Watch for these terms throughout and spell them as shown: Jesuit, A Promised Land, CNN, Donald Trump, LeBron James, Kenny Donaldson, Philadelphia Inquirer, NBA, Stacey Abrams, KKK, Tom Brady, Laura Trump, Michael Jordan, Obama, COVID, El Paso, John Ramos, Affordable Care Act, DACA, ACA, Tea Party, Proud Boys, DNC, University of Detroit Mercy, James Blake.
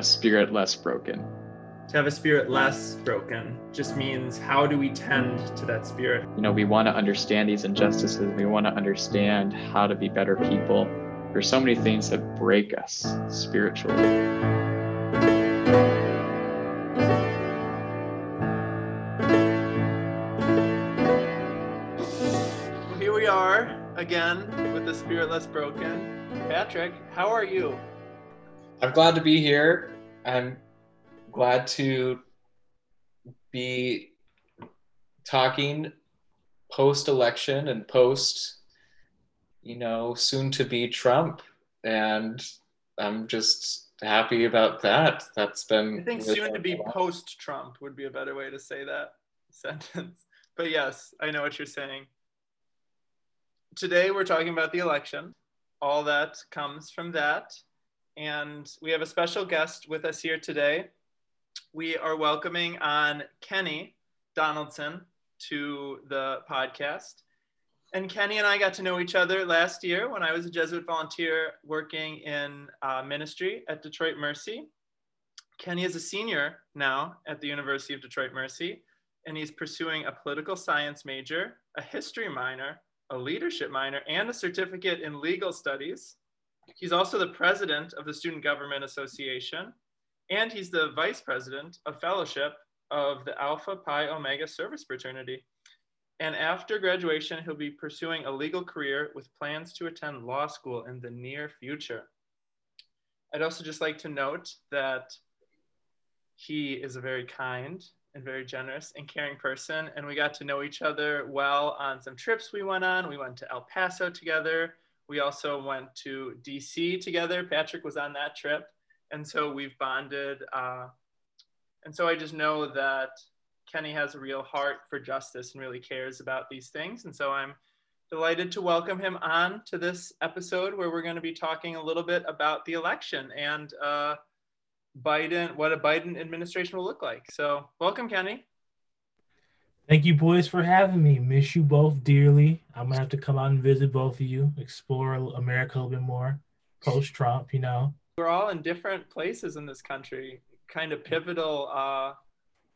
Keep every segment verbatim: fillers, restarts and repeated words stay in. a spirit less broken. To have a spirit less broken just means, how do we tend to that spirit? You know, we want to understand these injustices. We want to understand how to be better people. There's so many things that break us spiritually. Well, here we are again with the Spirit Less Broken. Patrick, how are you? I'm glad to be here. I'm glad to be talking post-election and post, you know, soon to be Trump. And I'm just happy about that. That's been... I think really soon to be post-Trump would be a better way to say that sentence. But yes, I know what you're saying. Today we're talking about the election. All that comes from that. And we have a special guest with us here today. We are welcoming on Kenny Donaldson to the podcast. And Kenny and I got to know each other last year when I was a Jesuit volunteer working in uh, ministry at Detroit Mercy. Kenny is a senior now at the University of Detroit Mercy, and he's pursuing a political science major, a history minor, a leadership minor, and a certificate in legal studies. He's also the president of the Student Government Association, and he's the vice president of fellowship of the Alpha Pi Omega service fraternity. And after graduation, he'll be pursuing a legal career with plans to attend law school in the near future. I'd also just like to note that he is a very kind and very generous and caring person, and we got to know each other well on some trips we went on. We went to El Paso together. We also went to D C together. Patrick was on that trip. And so we've bonded. Uh, and so I just know that Kenny has a real heart for justice and really cares about these things. And so I'm delighted to welcome him on to this episode where we're going to be talking a little bit about the election and uh, Biden, what a Biden administration will look like. So welcome, Kenny. Thank you, boys, for having me. Miss you both dearly. I'm going to have to come out and visit both of you, explore America a little bit more, post-Trump, you know. We're all in different places in this country, kind of pivotal. Uh,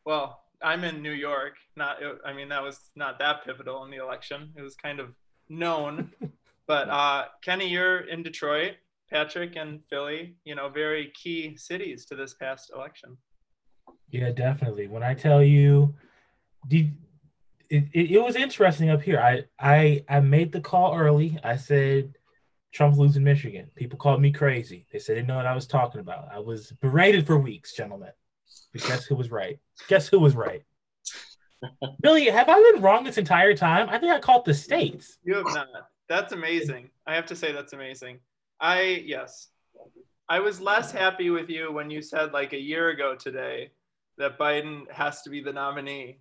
well, I'm in New York. Not, I mean, that was not that pivotal in the election. It was kind of known. But uh, Kenny, you're in Detroit, Patrick and Philly, you know, very key cities to this past election. Yeah, definitely. When I tell you, did, It, it, it was interesting up here. I, I I made the call early. I said, Trump's losing Michigan. People called me crazy. They said they know what I was talking about. I was berated for weeks, gentlemen. But guess who was right? Guess who was right? Billy, have I been wrong this entire time? I think I called the states. You have not. That's amazing. I have to say that's amazing. I, yes. I was less happy with you when you said like a year ago today that Biden has to be the nominee,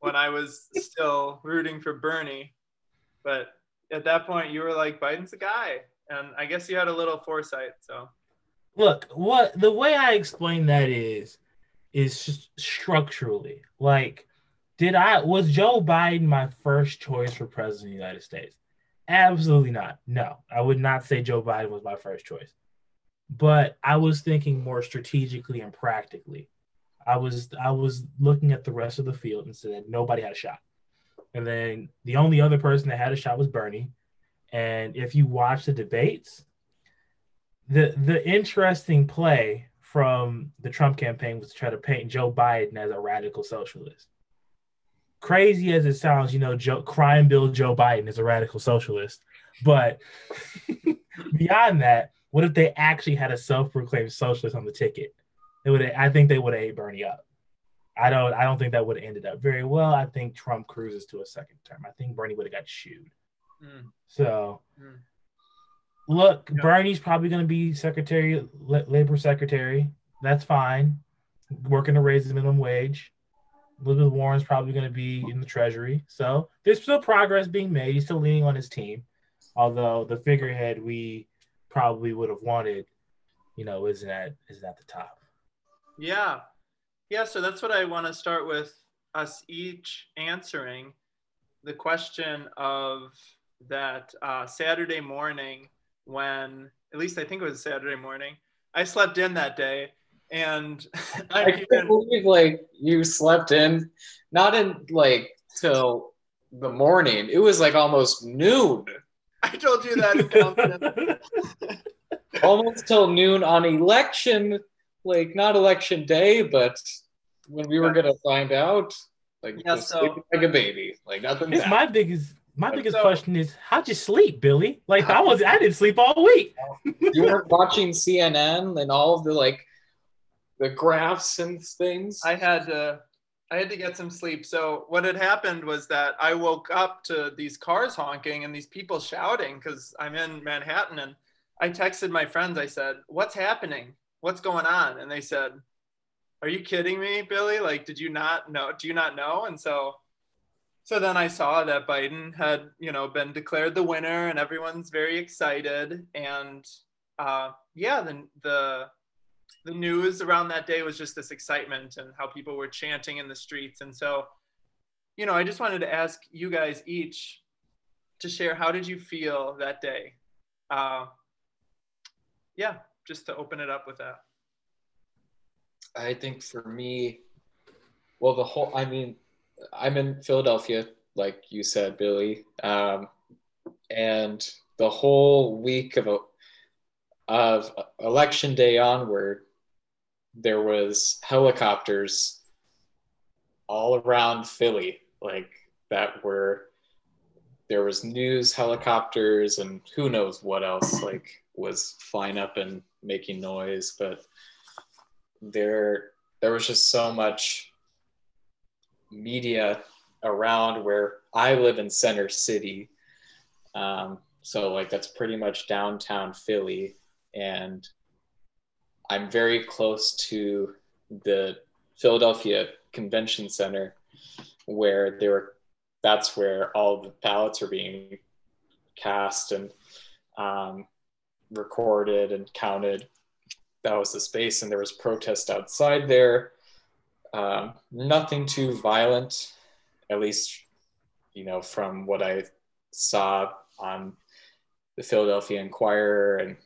when I was still rooting for Bernie. But at that point, you were like, Biden's the guy. And I guess you had a little foresight, so. Look, what the way I explain that is, is just structurally. Like, did I, was Joe Biden my first choice for president of the United States? Absolutely not. No, I would not say Joe Biden was my first choice. But I was thinking more strategically and practically. I was I was looking at the rest of the field and said nobody had a shot. And then the only other person that had a shot was Bernie. And if you watch the debates, the the interesting play from the Trump campaign was to try to paint Joe Biden as a radical socialist. Crazy as it sounds, you know, Joe, crime bill Joe Biden is a radical socialist. But beyond that, what if they actually had a self-proclaimed socialist on the ticket? It would, I think they would have ate Bernie up. I don't I don't think that would have ended up very well. I think Trump cruises to a second term. I think Bernie would have got shooed. Mm. So, mm. look, yeah. Bernie's probably going to be secretary, labor secretary. That's fine. Working to raise the minimum wage. Elizabeth Warren's probably going to be in the Treasury. So there's still progress being made. He's still leaning on his team. Although the figurehead we probably would have wanted, you know, isn't at, isn't at the top. Yeah. Yeah. So that's what I want to start with, us each answering the question of that uh, Saturday morning when, at least I think it was Saturday morning, I slept in that day And I, I can't even believe, like, you slept in, not in like till the morning. It was like almost noon. I told you that. Almost till noon on election, like not election day, but when we were gonna find out, like, yeah, so, like a baby, like nothing. It's my biggest, my biggest so, question is, how'd you sleep, Billy? Like I was, I didn't sleep all week. You were watching C N N and all of the like the graphs and things. I had to, I had to get some sleep. So what had happened was that I woke up to these cars honking and these people shouting because I'm in Manhattan, and I texted my friends. I said, "What's happening? What's going on?" And they said, "Are you kidding me, Billy? Like, did you not know? Do you not know?" And so, so then I saw that Biden had, you know, been declared the winner, and everyone's very excited. And uh, yeah, the the the news around that day was just this excitement and how people were chanting in the streets. And so, you know, I just wanted to ask you guys each to share, how did you feel that day? Uh, yeah, just to open it up with that. I think for me, well, the whole, I mean, I'm in Philadelphia, like you said, Billy. Um, and the whole week of a, of election day onward, there was helicopters all around Philly, like that were, there was news helicopters and who knows what else like was flying up and making noise. But there, there was just so much media around where I live in Center City. Um, so like that's pretty much downtown Philly. And I'm very close to the Philadelphia Convention Center, where they were, that's where all the ballots are being cast and um, recorded and counted. That was the space, and there was protest outside there. Um, nothing too violent, at least, you know, from what I saw on the Philadelphia Inquirer and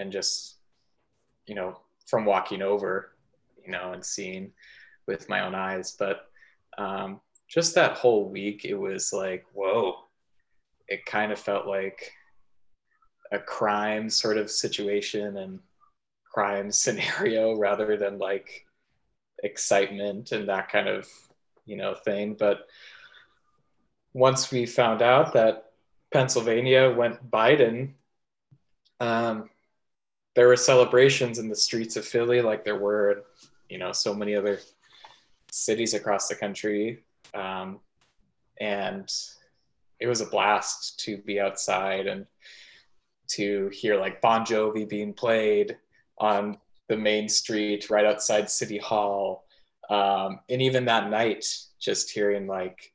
and just, you know, from walking over, you know, and seeing with my own eyes. But um, just that whole week, it was like, whoa, it kind of felt like a crime sort of situation and crime scenario rather than like excitement and that kind of, you know, thing. But once we found out that Pennsylvania went Biden, um, there were celebrations in the streets of Philly, like there were, you know, so many other cities across the country. Um, and it was a blast to be outside and to hear like Bon Jovi being played on the main street right outside City Hall. Um, and even that night, just hearing like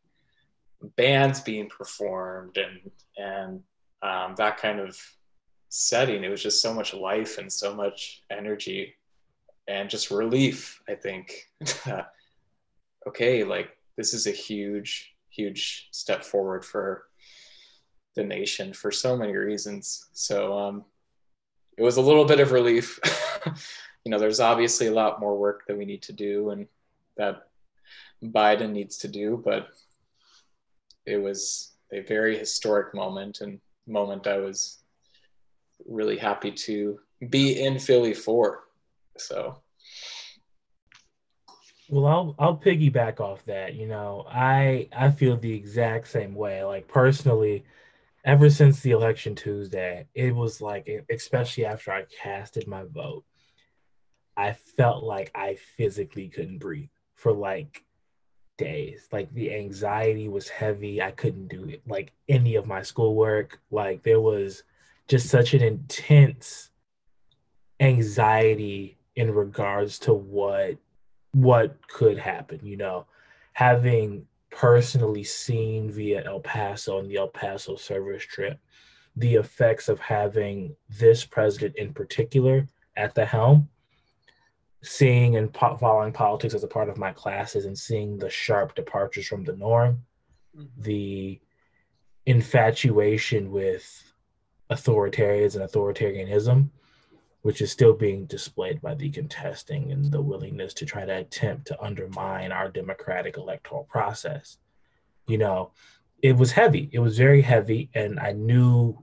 bands being performed and, and um, that kind of setting. It was just so much life and so much energy and just relief, I think. Okay, like this is a huge, huge step forward for the nation for so many reasons. So um, it was a little bit of relief. You know, there's obviously a lot more work that we need to do and that Biden needs to do, but it was a very historic moment and moment I was really happy to be in Philly for. So, well, I'll I'll piggyback off that. You know, I I feel the exact same way. Like personally, ever since the election Tuesday, it was like, especially after I casted my vote, I felt like I physically couldn't breathe for like days. Like the anxiety was heavy. I couldn't do it, like any of my schoolwork. Like there was just such an intense anxiety in regards to what what could happen, you know, having personally seen via El Paso and the El Paso service trip, the effects of having this president in particular at the helm, seeing and po- following politics as a part of my classes and seeing the sharp departures from the norm, mm-hmm. the infatuation with authoritarians and authoritarianism, which is still being displayed by the contesting and the willingness to try to attempt to undermine our democratic electoral process. You know, it was heavy. It was very heavy. And I knew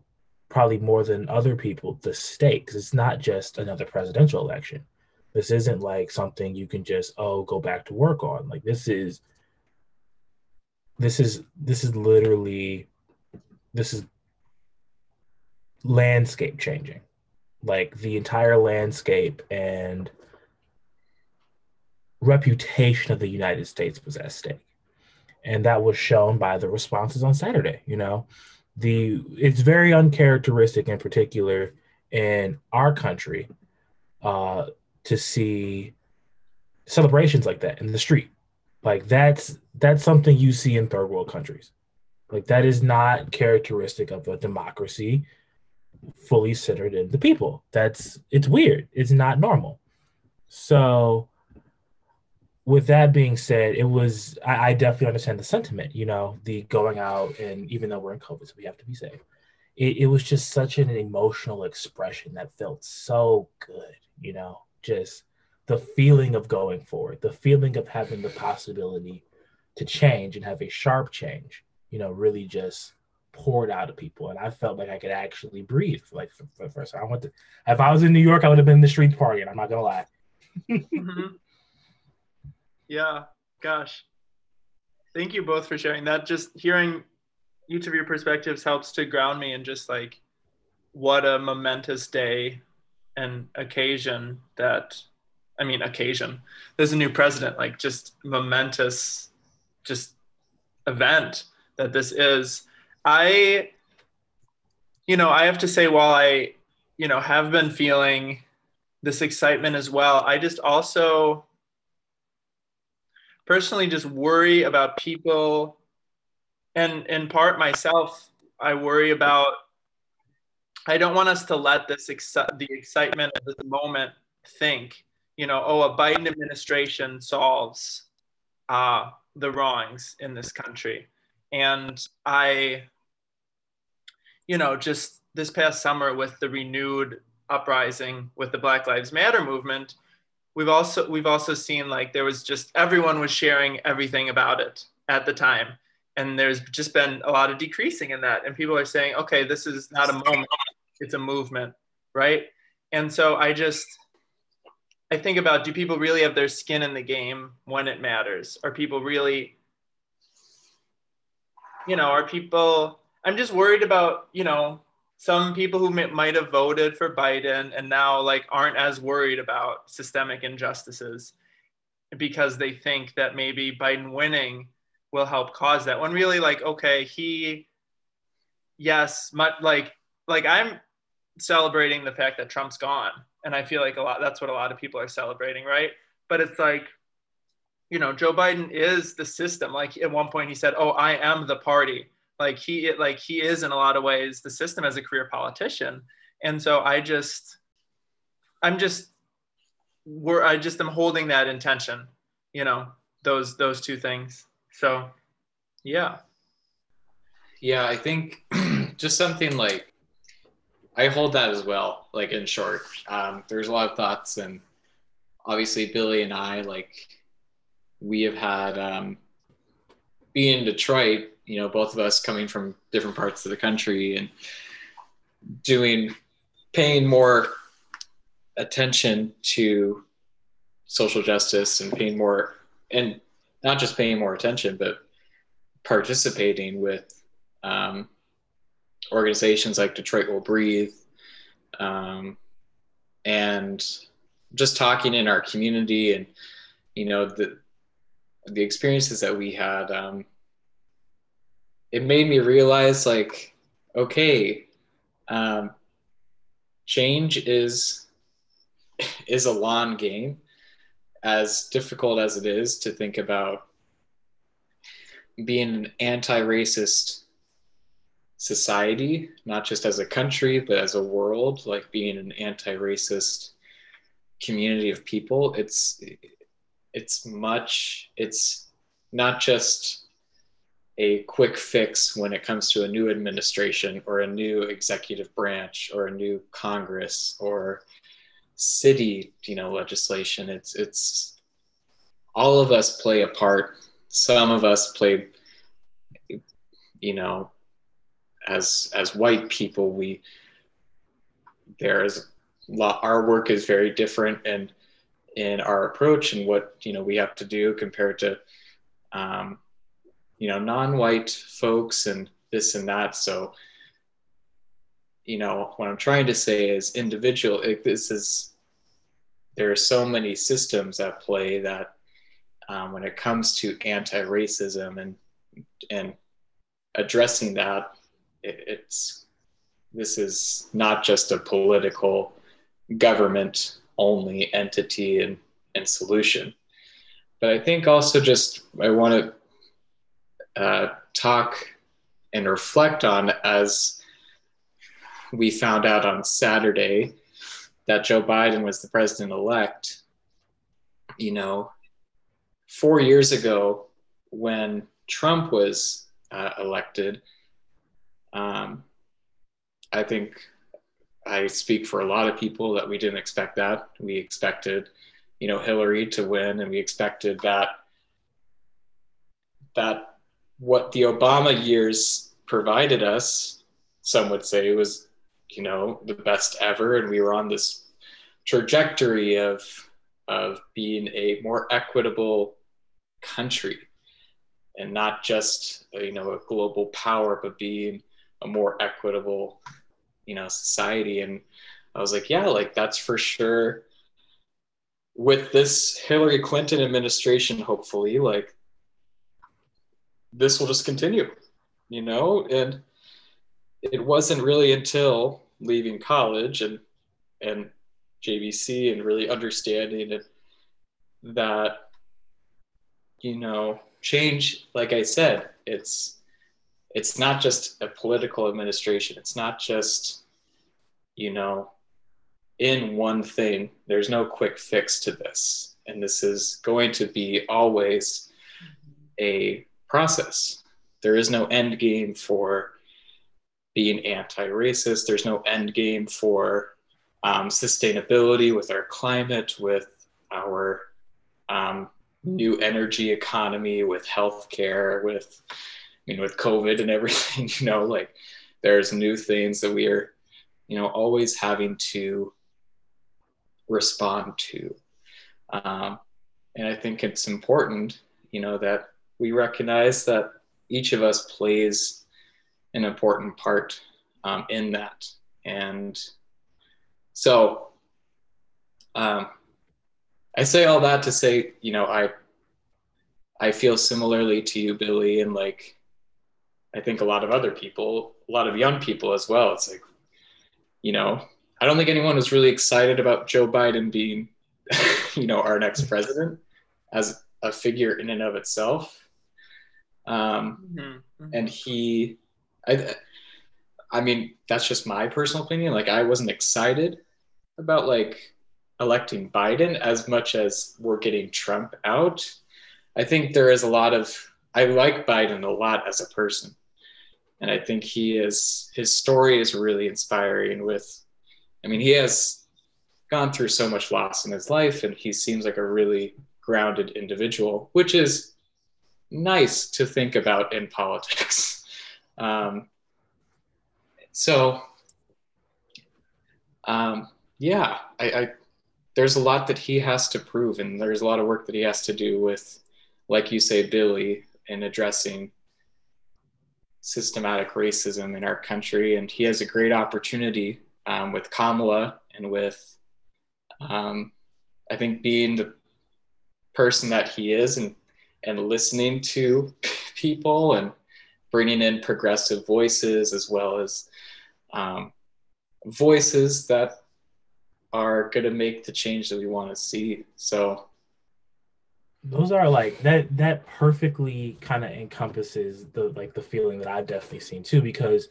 probably more than other people the stakes. It's not just another presidential election. This isn't like something you can just, oh, go back to work on. Like this is, this is, this is literally, this is landscape changing. Like the entire landscape and reputation of the United States was at stake. And that was shown by the responses on Saturday. You know, the it's very uncharacteristic in particular in our country uh, to see celebrations like that in the street. Like that's that's something you see in third world countries. Like that is not characteristic of a democracy fully centered in the people. That's, it's weird. It's not normal. So with that being said, it was, I, I definitely understand the sentiment, you know, the going out, and even though we're in COVID, so we have to be safe. It, it was just such an emotional expression that felt so good, you know, just the feeling of going forward, the feeling of having the possibility to change and have a sharp change, you know, really just poured out of people. And I felt like I could actually breathe. Like for, for the first time, I went to, if I was in New York, I would have been in the street partying. I'm not gonna lie. Mm-hmm. Yeah, gosh. Thank you both for sharing that. Just hearing each of your perspectives helps to ground me in just like what a momentous day and occasion that, I mean, occasion. There's a new president, like just momentous, just event that this is. I, you know, I have to say while I, you know, have been feeling this excitement as well, I just also personally just worry about people, and in part myself, I worry about, I don't want us to let this, exci- the excitement of this moment think, you know, oh, a Biden administration solves uh, the wrongs in this country. And I, you know, just this past summer with the renewed uprising with the Black Lives Matter movement, we've also we've also seen like there was just everyone was sharing everything about it at the time. And there's just been a lot of decreasing in that. And people are saying, okay, this is not a moment, it's a movement, right? And so I just, I think about, do people really have their skin in the game when it matters? Are people really, you know, are people, I'm just worried about, you know, some people who may, might have voted for Biden and now like aren't as worried about systemic injustices because they think that maybe Biden winning will help cause that. When really like, okay, he, yes, much like, like I'm celebrating the fact that Trump's gone. And I feel like a lot, that's what a lot of people are celebrating, right? But it's like, you know, Joe Biden is the system. Like at one point he said, oh, I am the party. Like he, like he is in a lot of ways the system as a career politician. And so I just, I'm just, we're, I just am holding that intention, you know, those, those two things. So, yeah. Yeah, I think just something like, I hold that as well, like in short, um, there's a lot of thoughts, and obviously Billy and I, like, we have had, um, being in Detroit, you know, both of us coming from different parts of the country and doing, paying more attention to social justice and paying more, and not just paying more attention, but participating with um, organizations like Detroit Will Breathe, um, and just talking in our community, and, you know, the, the experiences that we had, um, it made me realize like, okay, um, change is, is a long game. As difficult as it is to think about being an anti-racist society, not just as a country, but as a world, like being an anti-racist community of people, it's, it's much, it's not just a quick fix when it comes to a new administration or a new executive branch or a new Congress or city, you know, legislation. It's, it's all of us play a part. Some of us play, you know, as, as white people, we, there is a lot, our work is very different and in our approach and what, you know, we have to do compared to, um, you know, non-white folks and this and that. So, you know, what I'm trying to say is individual, it, this is, there are so many systems at play that um, when it comes to anti-racism and, and addressing that, it, it's, this is not just a political government only entity and, and solution. But I think also just, I want to uh, talk and reflect on, as we found out on Saturday that Joe Biden was the president-elect, you know, four years ago when Trump was uh, elected, um, I think I speak for a lot of people that we didn't expect that. We expected, you know, Hillary to win, and we expected that, that what the Obama years provided us, some would say, was, you know, the best ever. And we were on this trajectory of, of being a more equitable country and not just, you know, a global power, but being a more equitable, you know, society. And I was like, yeah, like that's for sure. With this Hillary Clinton administration, hopefully, like this will just continue, you know? And it wasn't really until leaving college and, and J V C and really understanding it, that, you know, change, like I said, it's, it's not just a political administration. It's not just, you know, in one thing. There's no quick fix to this. And this is going to be always a process. There is no end game for being anti-racist. There's no end game for um, sustainability with our climate, with our um, new energy economy, with healthcare, with, I mean, with COVID and everything, you know, like there's new things that we are, you know, always having to respond to. Um, and I think it's important, you know, that we recognize that each of us plays an important part um, in that. And so um, I say all that to say, you know, I, I feel similarly to you, Billy, and like, I think a lot of other people, a lot of young people as well. It's like, you know, I don't think anyone was really excited about Joe Biden being, you know, our next president as a figure in and of itself. Um, mm-hmm. And he, I, I mean, that's just my personal opinion. Like, I wasn't excited about like electing Biden as much as we're getting Trump out. I think there is a lot of, I like Biden a lot as a person. And I think he is, his story is really inspiring with, I mean, he has gone through so much loss in his life, and he seems like a really grounded individual, which is nice to think about in politics. Um, so, um, yeah, I, I, there's a lot that he has to prove, and there's a lot of work that he has to do with, like you say, Billy, in addressing systematic racism in our country. And he has a great opportunity um, with Kamala and with, um, I think, being the person that he is and, and listening to people and bringing in progressive voices as well as um, voices that are going to make the change that we want to see. So those are like that that perfectly kind of encompasses the like the feeling that I've definitely seen too, because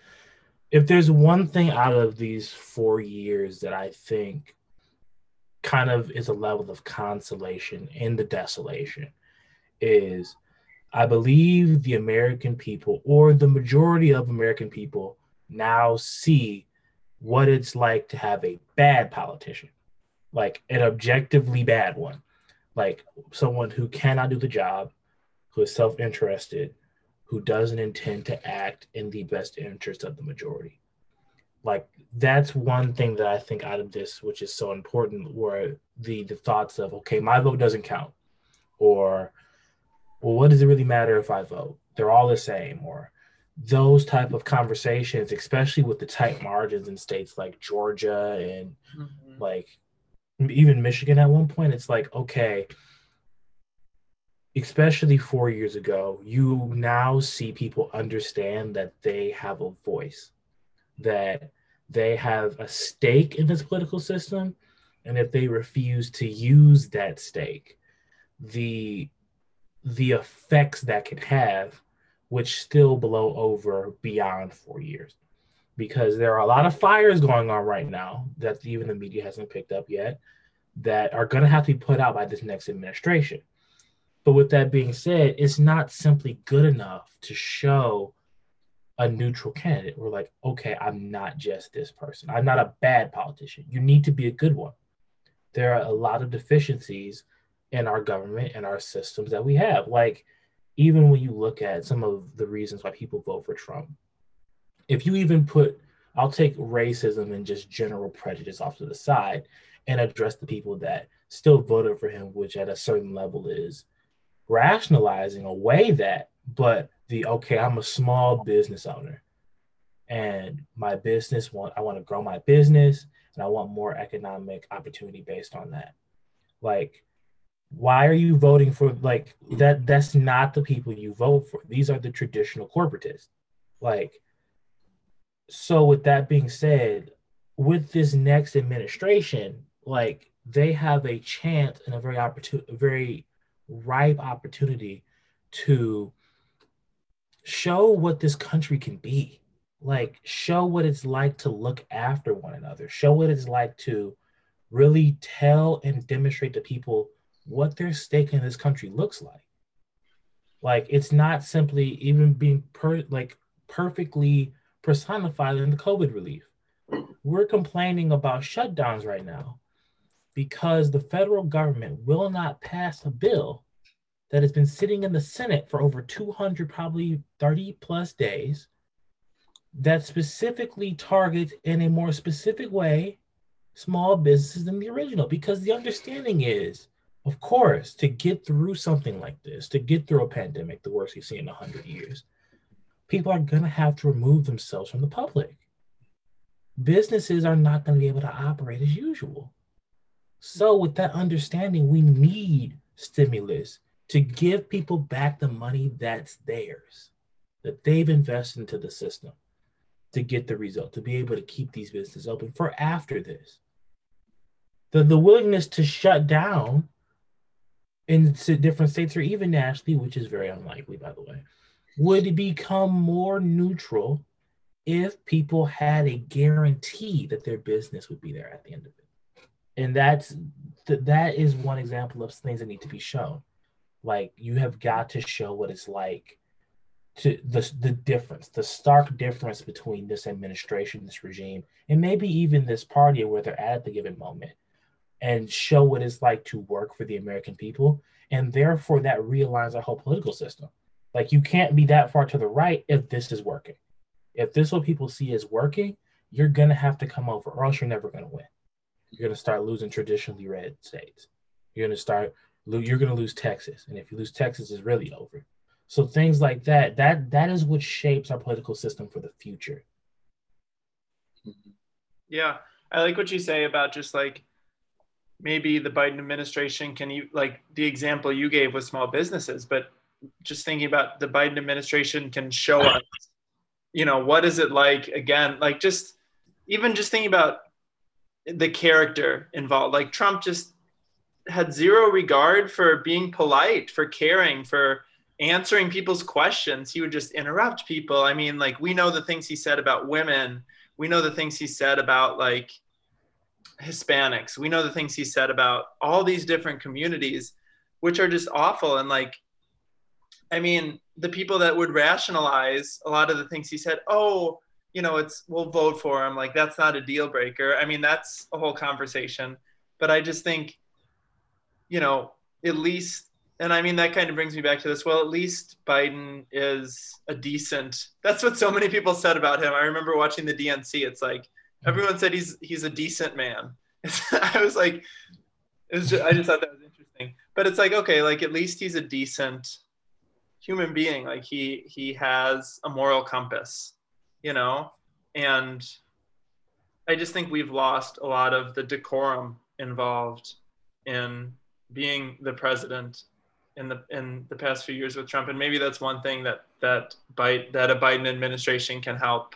if there's one thing out of these four years that I think kind of is a level of consolation in the desolation, is I believe the American people, or the majority of American people, now see what it's like to have a bad politician, like an objectively bad one, like someone who cannot do the job, who is self-interested, who doesn't intend to act in the best interest of the majority. Like, that's one thing that I think out of this, which is so important, were the, the thoughts of, okay, my vote doesn't count, or, well, what does it really matter if I vote? They're all the same, or those type of conversations, especially with the tight margins in states like Georgia and mm-hmm. like even Michigan at one point. It's like, okay, especially four years ago, you now see people understand that they have a voice, that they have a stake in this political system. And if they refuse to use that stake, the the effects that could have, which still blow over beyond four years. Because there are a lot of fires going on right now that even the media hasn't picked up yet that are going to have to be put out by this next administration. But with that being said, it's not simply good enough to show a neutral candidate. We're like, okay, I'm not just this person. I'm not a bad politician. You need to be a good one. There are a lot of deficiencies in our government and our systems that we have. Like, even when you look at some of the reasons why people vote for Trump, if you even put, I'll take racism and just general prejudice off to the side and address the people that still voted for him, which at a certain level is rationalizing away that, but the, okay, I'm a small business owner and my business, want I want to grow my business and I want more economic opportunity based on that. Like, why are you voting for, like, that? That's not the people you vote for. These are the traditional corporatists. Like, so with that being said, with this next administration, like, they have a chance and a very opportune, very ripe opportunity to show what this country can be. Like, show what it's like to look after one another. Show what it's like to really tell and demonstrate to people what their stake in this country looks like. Like, it's not simply even being per, like perfectly personified in the COVID relief. We're complaining about shutdowns right now because the federal government will not pass a bill that has been sitting in the Senate for over two hundred, probably thirty plus days, that specifically targets in a more specific way small businesses than the original, because the understanding is, of course, to get through something like this, to get through a pandemic, the worst we've seen in one hundred years, people are going to have to remove themselves from the public. Businesses are not going to be able to operate as usual. So with that understanding, we need stimulus to give people back the money that's theirs, that they've invested into the system, to get the result, to be able to keep these businesses open for after this. The, the willingness to shut down into different states or even nationally, which is very unlikely, by the way, would become more neutral if people had a guarantee that their business would be there at the end of it. And that's th- that is one example of things that need to be shown. Like, you have got to show what it's like to the, the difference, the stark difference between this administration, this regime, and maybe even this party where they're at at the given moment, and show what it's like to work for the American people. And therefore that realigns our whole political system. Like, you can't be that far to the right if this is working. If this is what people see is working, you're gonna have to come over, or else you're never gonna win. You're gonna start losing traditionally red states. You're gonna start, you're gonna lose Texas. And if you lose Texas, it's really over. So things like that, that that is what shapes our political system for the future. Yeah, I like what you say about just like, maybe the Biden administration can, you like the example you gave with small businesses, but just thinking about the Biden administration can show us, you know, what is it like, again, like just even just thinking about the character involved. Like, Trump just had zero regard for being polite, for caring, for answering people's questions. He would just interrupt people. I mean, like, we know the things he said about women. We know the things he said about like Hispanics. We know the things he said about all these different communities, which are just awful. And like, I mean, the people that would rationalize a lot of the things he said, oh, you know, it's, we'll vote for him. Like, that's not a deal breaker. I mean, that's a whole conversation. But I just think, you know, at least, and I mean, that kind of brings me back to this. Well, at least Biden is a decent, that's what so many people said about him. I remember watching the D N C. It's like, everyone said he's, he's a decent man. I was like, it was just, I just thought that was interesting, but it's like, okay, like at least he's a decent human being. Like he, he has a moral compass, you know? And I just think we've lost a lot of the decorum involved in being the president in the in the past few years with Trump, and maybe that's one thing that that Biden, that a Biden administration can help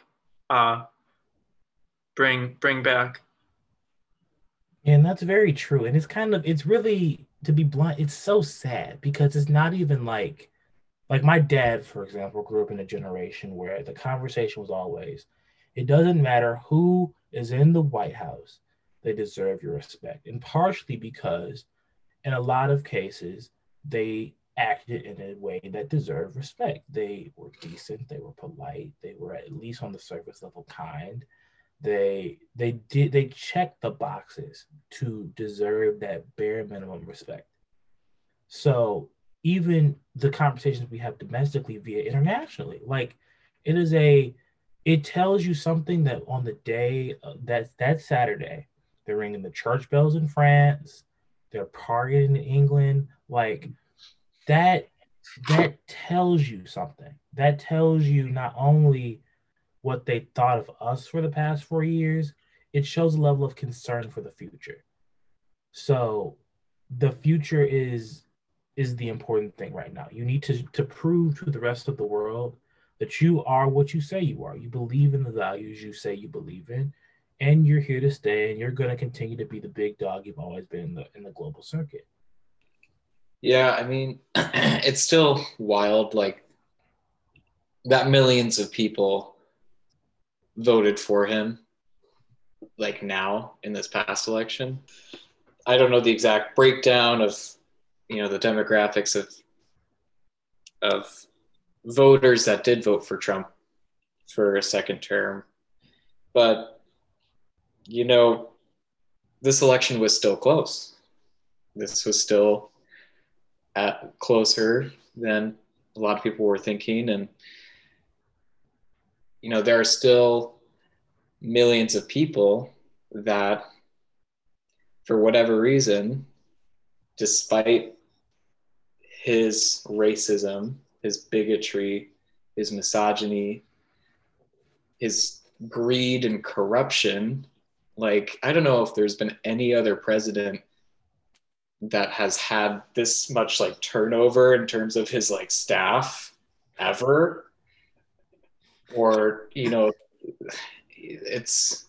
uh, bring bring back. And that's very true. And it's kind of it's really, to be blunt, it's so sad because it's not even like like my dad, for example, grew up in a generation where the conversation was always, it doesn't matter who is in the White House, they deserve your respect, and partially because in a lot of cases they acted in a way that deserved respect. They were decent, they were polite, they were at least on the surface level kind. They they did they checked the boxes to deserve that bare minimum respect. So even the conversations we have domestically via internationally, like it is a, it tells you something that on the day, that, that Saturday, they're ringing the church bells in France, they're partying in England, like that, that tells you something. That tells you not only what they thought of us for the past four years, it shows a level of concern for the future. So the future is, is the important thing right now. You need to, to prove to the rest of the world that you are what you say you are. You believe in the values you say you believe in, and you're here to stay, and you're going to continue to be the big dog you've always been in the, in the global circuit. Yeah, I mean, it's still wild, like, that millions of people voted for him, like, now, in this past election. I don't know the exact breakdown of, you know, the demographics of, of voters that did vote for Trump for a second term, but, you know, this election was still close. This was still at, closer than a lot of people were thinking. And, you know, there are still millions of people that, for whatever reason, despite his racism, his bigotry, his misogyny, his greed and corruption, like, I don't know if there's been any other president that has had this much, like, turnover in terms of his, like, staff ever. Or, you know, it's,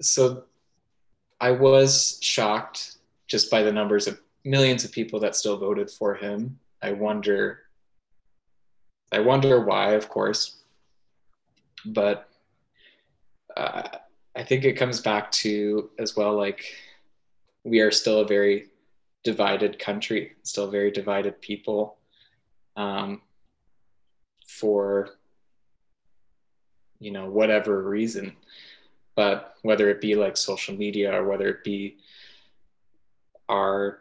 so I was shocked just by the numbers of millions of people that still voted for him. I wonder, I wonder why, of course, but uh, I think it comes back to, as well, like, we are still a very divided country, still very divided people, um, for, you know, whatever reason. But whether it be, like, social media, or whether it be our,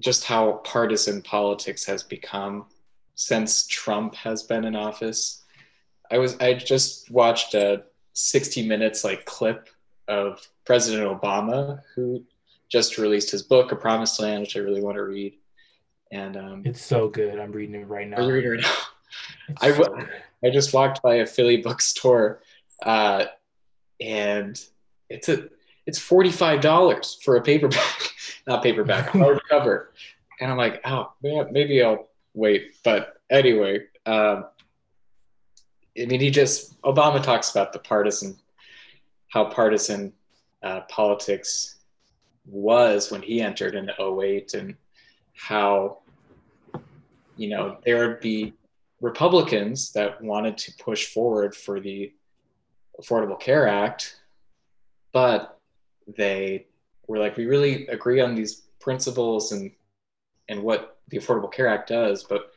just how partisan politics has become since Trump has been in office. I was, I just watched a sixty minutes like clip of President Obama, who just released his book, A Promised Land, which I really want to read. And um, it's so good. I'm reading it right now. I'm reading it right now. I, so I just walked by a Philly bookstore, uh, and it's a it's forty-five dollars for a paperback, not paperback, hardcover. And I'm like, oh man, maybe I'll wait. But anyway, um, I mean, he just, Obama talks about the partisan, how partisan uh, politics was when he entered in oh eight, and how, you know, there would be Republicans that wanted to push forward for the Affordable Care Act, but they were like, we really agree on these principles and and what the Affordable Care Act does, but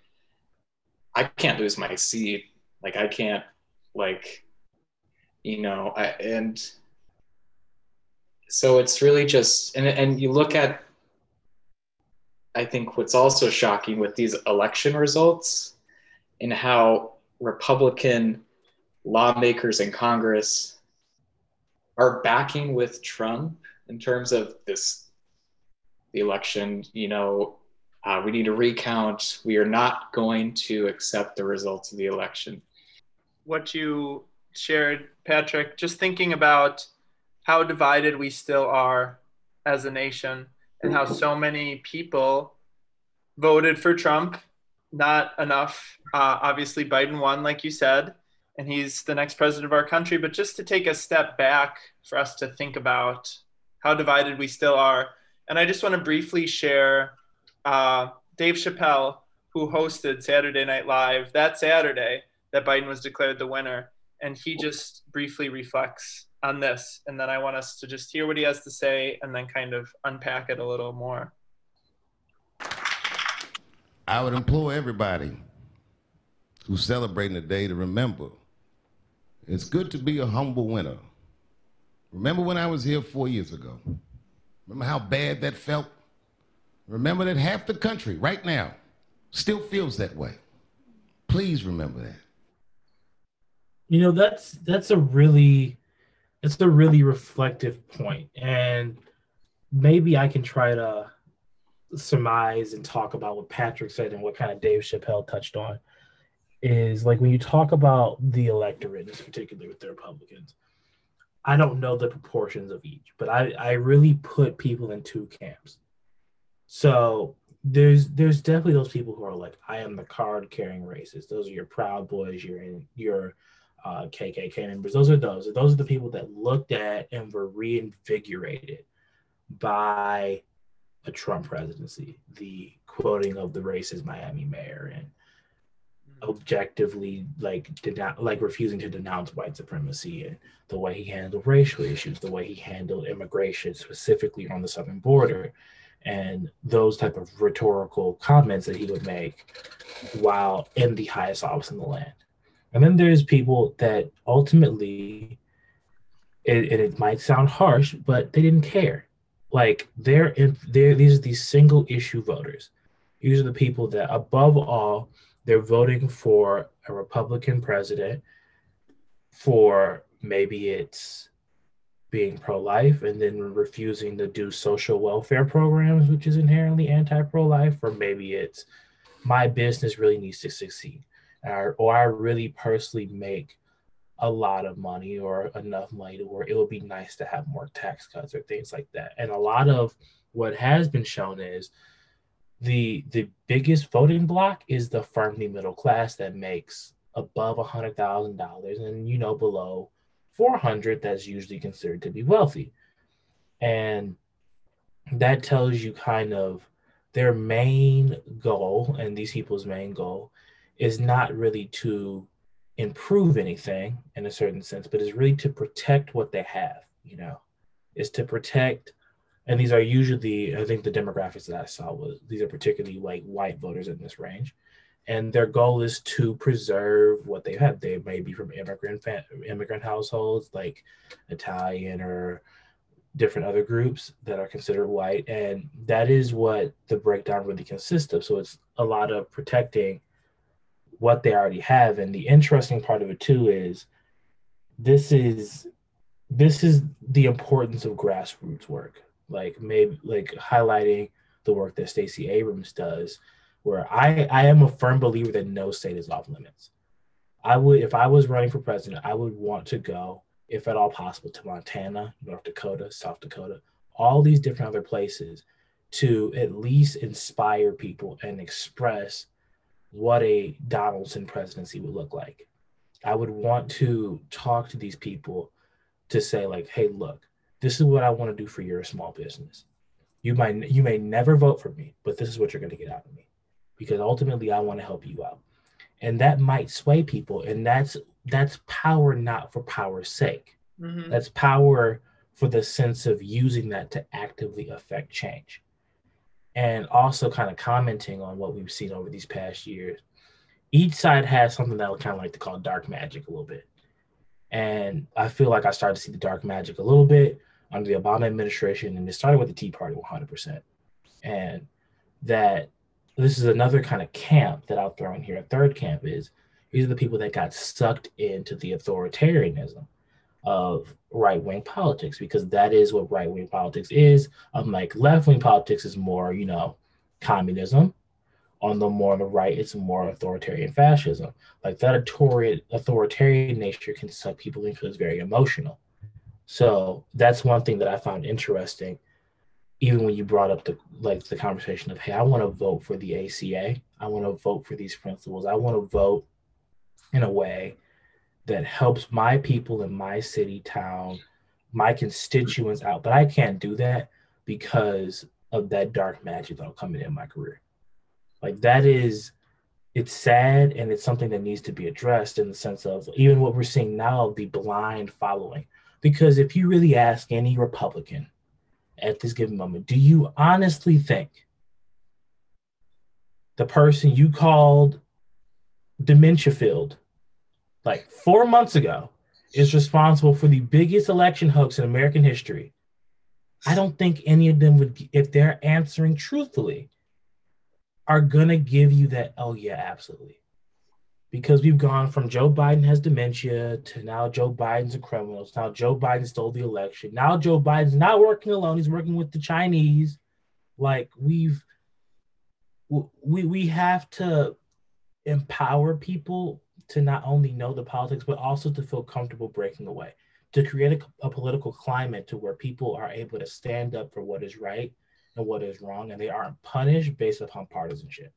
I can't lose my seat. Like, I can't, like, you know, I, and So it's really just, and, and you look at, I think what's also shocking with these election results and how Republican lawmakers in Congress are backing with Trump in terms of this, the election, you know, uh, we need a recount. We are not going to accept the results of the election. What you shared, Patrick, just thinking about how divided we still are as a nation and how so many people voted for Trump, not enough. Uh, obviously, Biden won, like you said, and he's the next president of our country. But just to take a step back for us to think about how divided we still are. And I just want to briefly share uh, Dave Chappelle, who hosted Saturday Night Live that Saturday that Biden was declared the winner. And he just briefly reflects on this. And then I want us to just hear what he has to say and then kind of unpack it a little more. I would implore everybody who's celebrating the day to remember, it's good to be a humble winner. Remember when I was here four years ago? Remember how bad that felt? Remember that half the country right now still feels that way. Please remember that. You know, that's that's a really, it's a really reflective point. And maybe I can try to surmise and talk about what Patrick said and what kind of Dave Chappelle touched on is like when you talk about the electorate, particularly with the Republicans, I don't know the proportions of each, but I, I really put people in two camps. So there's there's definitely those people who are like, I am the card-carrying racist. Those are your Proud Boys, your, your uh, K K K members. Those are those. Those are the people that looked at and were reinvigorated by a Trump presidency, the quoting of the racist Miami mayor and objectively like denou- like refusing to denounce white supremacy and the way he handled racial issues, the way he handled immigration specifically on the southern border, and those type of rhetorical comments that he would make while in the highest office in the land. And then there's people that ultimately, and it, it might sound harsh, but they didn't care. Like they're, they're these are these single issue voters. These are the people that above all, they're voting for a Republican president for maybe it's being pro-life and then refusing to do social welfare programs, which is inherently anti-pro-life, or maybe it's my business really needs to succeed, or, or I really personally make a lot of money or enough money to where it would be nice to have more tax cuts or things like that. And a lot of what has been shown is The the biggest voting block is the firmly middle class that makes above one hundred thousand dollars and, you know, below four hundred, that's usually considered to be wealthy. And that tells you kind of their main goal, and these people's main goal is not really to improve anything in a certain sense, but is really to protect what they have, you know, is to protect. And these are usually, I think the demographics that I saw was, these are particularly like white voters in this range. And their goal is to preserve what they have. They may be from immigrant immigrant households, like Italian or different other groups that are considered white. And that is what the breakdown really consists of. So it's a lot of protecting what they already have. And the interesting part of it too is this is, this is the importance of grassroots work. Like maybe like highlighting the work that Stacey Abrams does, where I, I am a firm believer that no state is off limits. I would, if I was running for president, I would want to go, if at all possible, to Montana, North Dakota, South Dakota, all these different other places to at least inspire people and express what a Donaldson presidency would look like. I would want to talk to these people to say like, hey, look, this is what I want to do for your small business. You might, you may never vote for me, but this is what you're going to get out of me because ultimately I want to help you out. And that might sway people. And that's, that's power, not for power's sake. Mm-hmm. That's power for the sense of using that to actively affect change. And also kind of commenting on what we've seen over these past years, each side has something that I would kind of like to call dark magic a little bit. And I feel like I started to see the dark magic a little bit under the Obama administration, and it started with the Tea Party one hundred percent. And that this is another kind of camp that I'll throw in here. A third camp is these are the people that got sucked into the authoritarianism of right-wing politics, because that is what right-wing politics is. Unlike left-wing politics is more, you know, communism. On the more on the right, it's more authoritarian fascism. Like that authoritarian nature can suck people in because it's very emotional. So that's one thing that I found interesting. Even when you brought up the like the conversation of, hey, I want to vote for the A C A. I want to vote for these principles. I want to vote in a way that helps my people in my city, town, my constituents out. But I can't do that because of that dark magic that'll come in in my career. Like that is, it's sad, and it's something that needs to be addressed in the sense of even what we're seeing now, the blind following. Because if you really ask any Republican at this given moment, do you honestly think the person you called dementia-filled like four months ago is responsible for the biggest election hoax in American history? I don't think any of them would, if they're answering truthfully, are gonna give you that, oh yeah, absolutely. Because we've gone from Joe Biden has dementia to now Joe Biden's a criminal, now Joe Biden stole the election, now Joe Biden's not working alone, he's working with the Chinese. Like we've, we we have to empower people to not only know the politics, but also to feel comfortable breaking away, to create a, a political climate to where people are able to stand up for what is right and what is wrong, and they aren't punished based upon partisanship.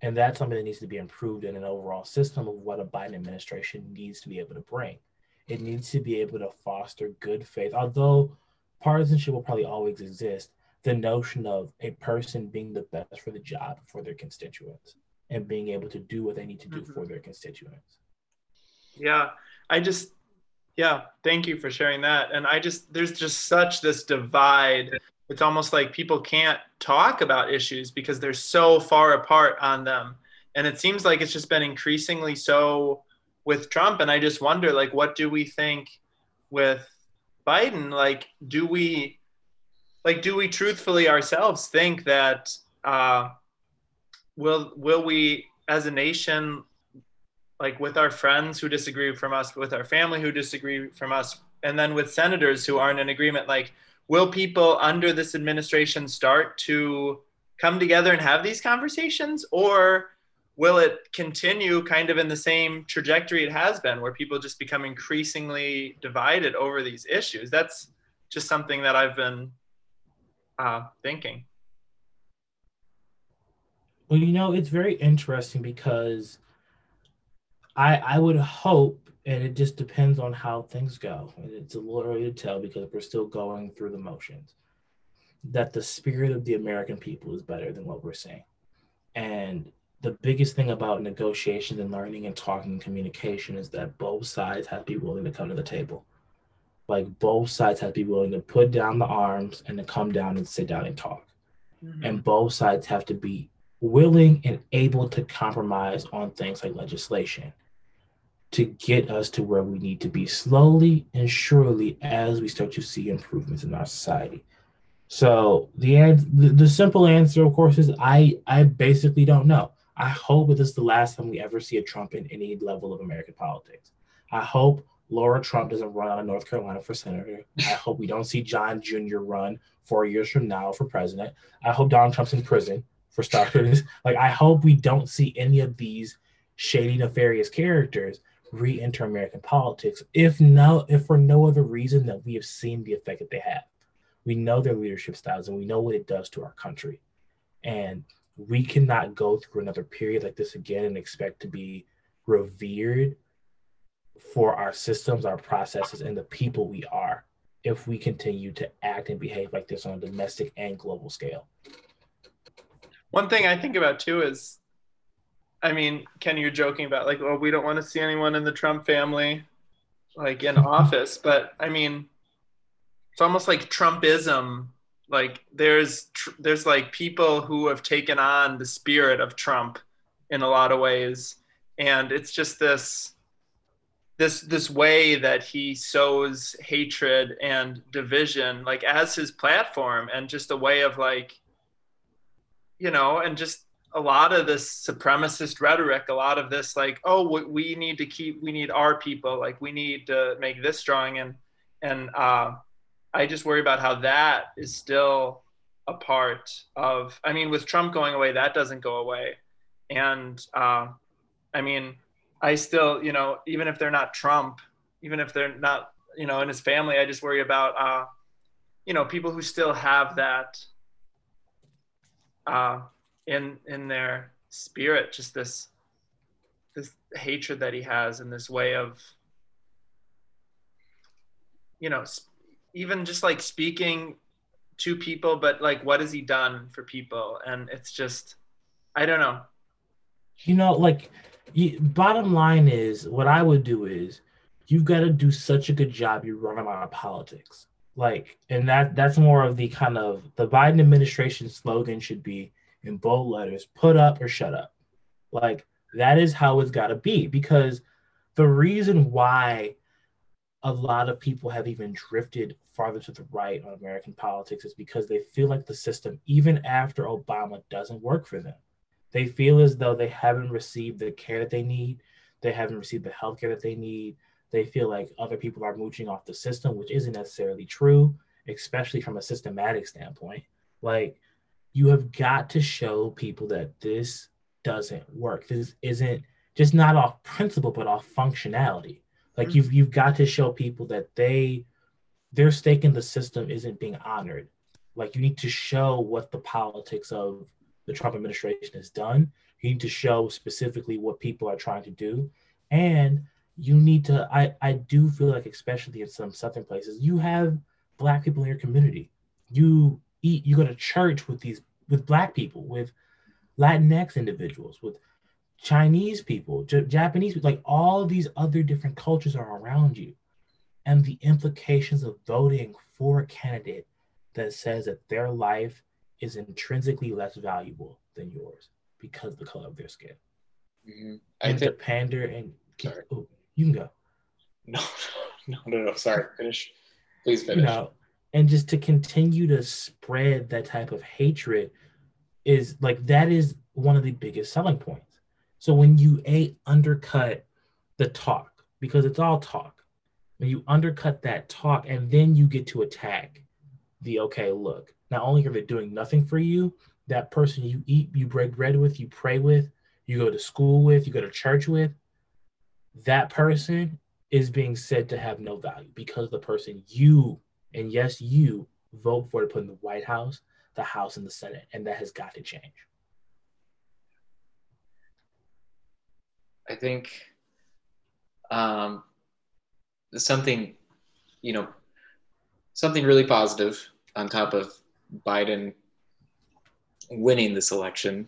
And that's something that needs to be improved in an overall system of what a Biden administration needs to be able to bring. It needs to be able to foster good faith. Although partisanship will probably always exist, the notion of a person being the best for the job for their constituents and being able to do what they need to do mm-hmm. for their constituents. Yeah, I just, yeah, thank you for sharing that. And I just, there's just such this divide. It's almost like people can't talk about issues because they're so far apart on them. And it seems like it's just been increasingly so with Trump. And I just wonder, like, what do we think with Biden? Like, do we, like, do we truthfully ourselves think that uh, will, will we as a nation, like with our friends who disagree from us, with our family who disagree from us, and then with senators who aren't in agreement, like, will people under this administration start to come together and have these conversations, or will it continue kind of in the same trajectory it has been, where people just become increasingly divided over these issues? That's just something that I've been uh, thinking. Well, you know, it's very interesting because I, I would hope, and it just depends on how things go. And it's a little early to tell because we're still going through the motions, that the spirit of the American people is better than what we're seeing. And the biggest thing about negotiation and learning and talking and communication is that both sides have to be willing to come to the table. Like both sides have to be willing to put down the arms and to come down and sit down and talk. Mm-hmm. And both sides have to be willing and able to compromise on things like legislation, to get us to where we need to be slowly and surely as we start to see improvements in our society. So the ans- the, the simple answer, of course, is I, I basically don't know. I hope this is the last time we ever see a Trump in any level of American politics. I hope Laura Trump doesn't run out of North Carolina for senator. I hope we don't see John Junior run four years from now for president. I hope Donald Trump's in prison, for starters. Like, I hope we don't see any of these shady, nefarious characters re-enter American politics, if no, if for no other reason that we have seen the effect that they have. We know their leadership styles and we know what it does to our country. And we cannot go through another period like this again and expect to be revered for our systems, our processes, and the people we are if we continue to act and behave like this on a domestic and global scale. One thing I think about too is, I mean, Kenny, you're joking about like, well, we don't want to see anyone in the Trump family, like in office. But I mean, it's almost like Trumpism. Like there's, tr- there's like people who have taken on the spirit of Trump in a lot of ways. And it's just this, this this way that he sows hatred and division, like, as his platform, and just a way of, like, you know, and just a lot of this supremacist rhetoric, a lot of this, like, oh, we need to keep, we need our people, like, we need to make this strong. And, and uh, I just worry about how that is still a part of, I mean, with Trump going away, that doesn't go away. And uh, I mean, I still, you know, even if they're not Trump, even if they're not, you know, in his family, I just worry about, uh, you know, people who still have that uh, in in their spirit, just this this hatred that he has, and this way of, you know, even just like speaking to people, but like, what has he done for people? And it's just, I don't know. You know, like, you, bottom line is, what I would do is, you've got to do such a good job, you run them out of politics. Like, and that that's more of the kind of, the Biden administration slogan should be, in bold letters, put up or shut up. Like, that is how it's got to be, because the reason why a lot of people have even drifted farther to the right on American politics is because they feel like the system, even after Obama, doesn't work for them. They feel as though they haven't received the care that they need. They haven't received the healthcare that they need. They feel like other people are mooching off the system, which isn't necessarily true, especially from a systematic standpoint. Like, you have got to show people that this doesn't work. This isn't just not off principle, but off functionality. Like, you've you've got to show people that they their stake in the system isn't being honored. Like, you need to show what the politics of the Trump administration has done. You need to show specifically what people are trying to do. And you need to, I, I do feel like, especially in some Southern places, you have Black people in your community. You eat, you go to church with these, with Black people, with Latinx individuals, with Chinese people, J- Japanese people, like, all these other different cultures are around you. And the implications of voting for a candidate that says that their life is intrinsically less valuable than yours because of the color of their skin. Mm-hmm. I and think to pander and, sorry. Ooh, you can go. No, no, no, no, sorry, finish. Please finish. You know, and just to continue to spread that type of hatred is, like, that is one of the biggest selling points. So when you a undercut the talk, because it's all talk, when you undercut that talk, and then you get to attack the, okay, look, not only are they doing nothing for you, that person you eat, you break bread with, you pray with, you go to school with, you go to church with, that person is being said to have no value because the person you, and yes, you vote for to put in the White House, the House, and the Senate, and that has got to change. I think um, something, you know, something really positive on top of Biden winning this election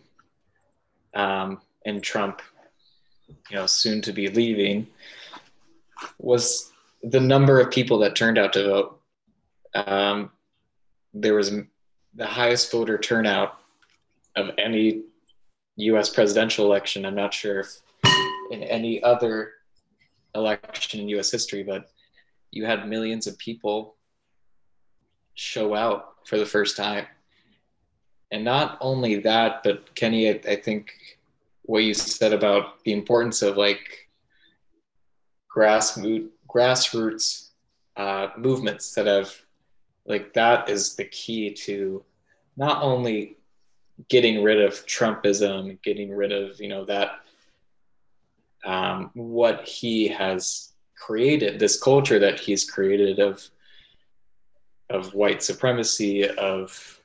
um, and Trump, you know, soon to be leaving, was the number of people that turned out to vote. Um, there was the highest voter turnout of any U S presidential election. I'm not sure if in any other election in U S history, but you had millions of people show out for the first time. And not only that, but Kenny, I, I think what you said about the importance of, like, grassroots, grassroots uh, movements that have, like, that is the key to not only getting rid of Trumpism, getting rid of, you know, that, um, what he has created, this culture that he's created of, of white supremacy, of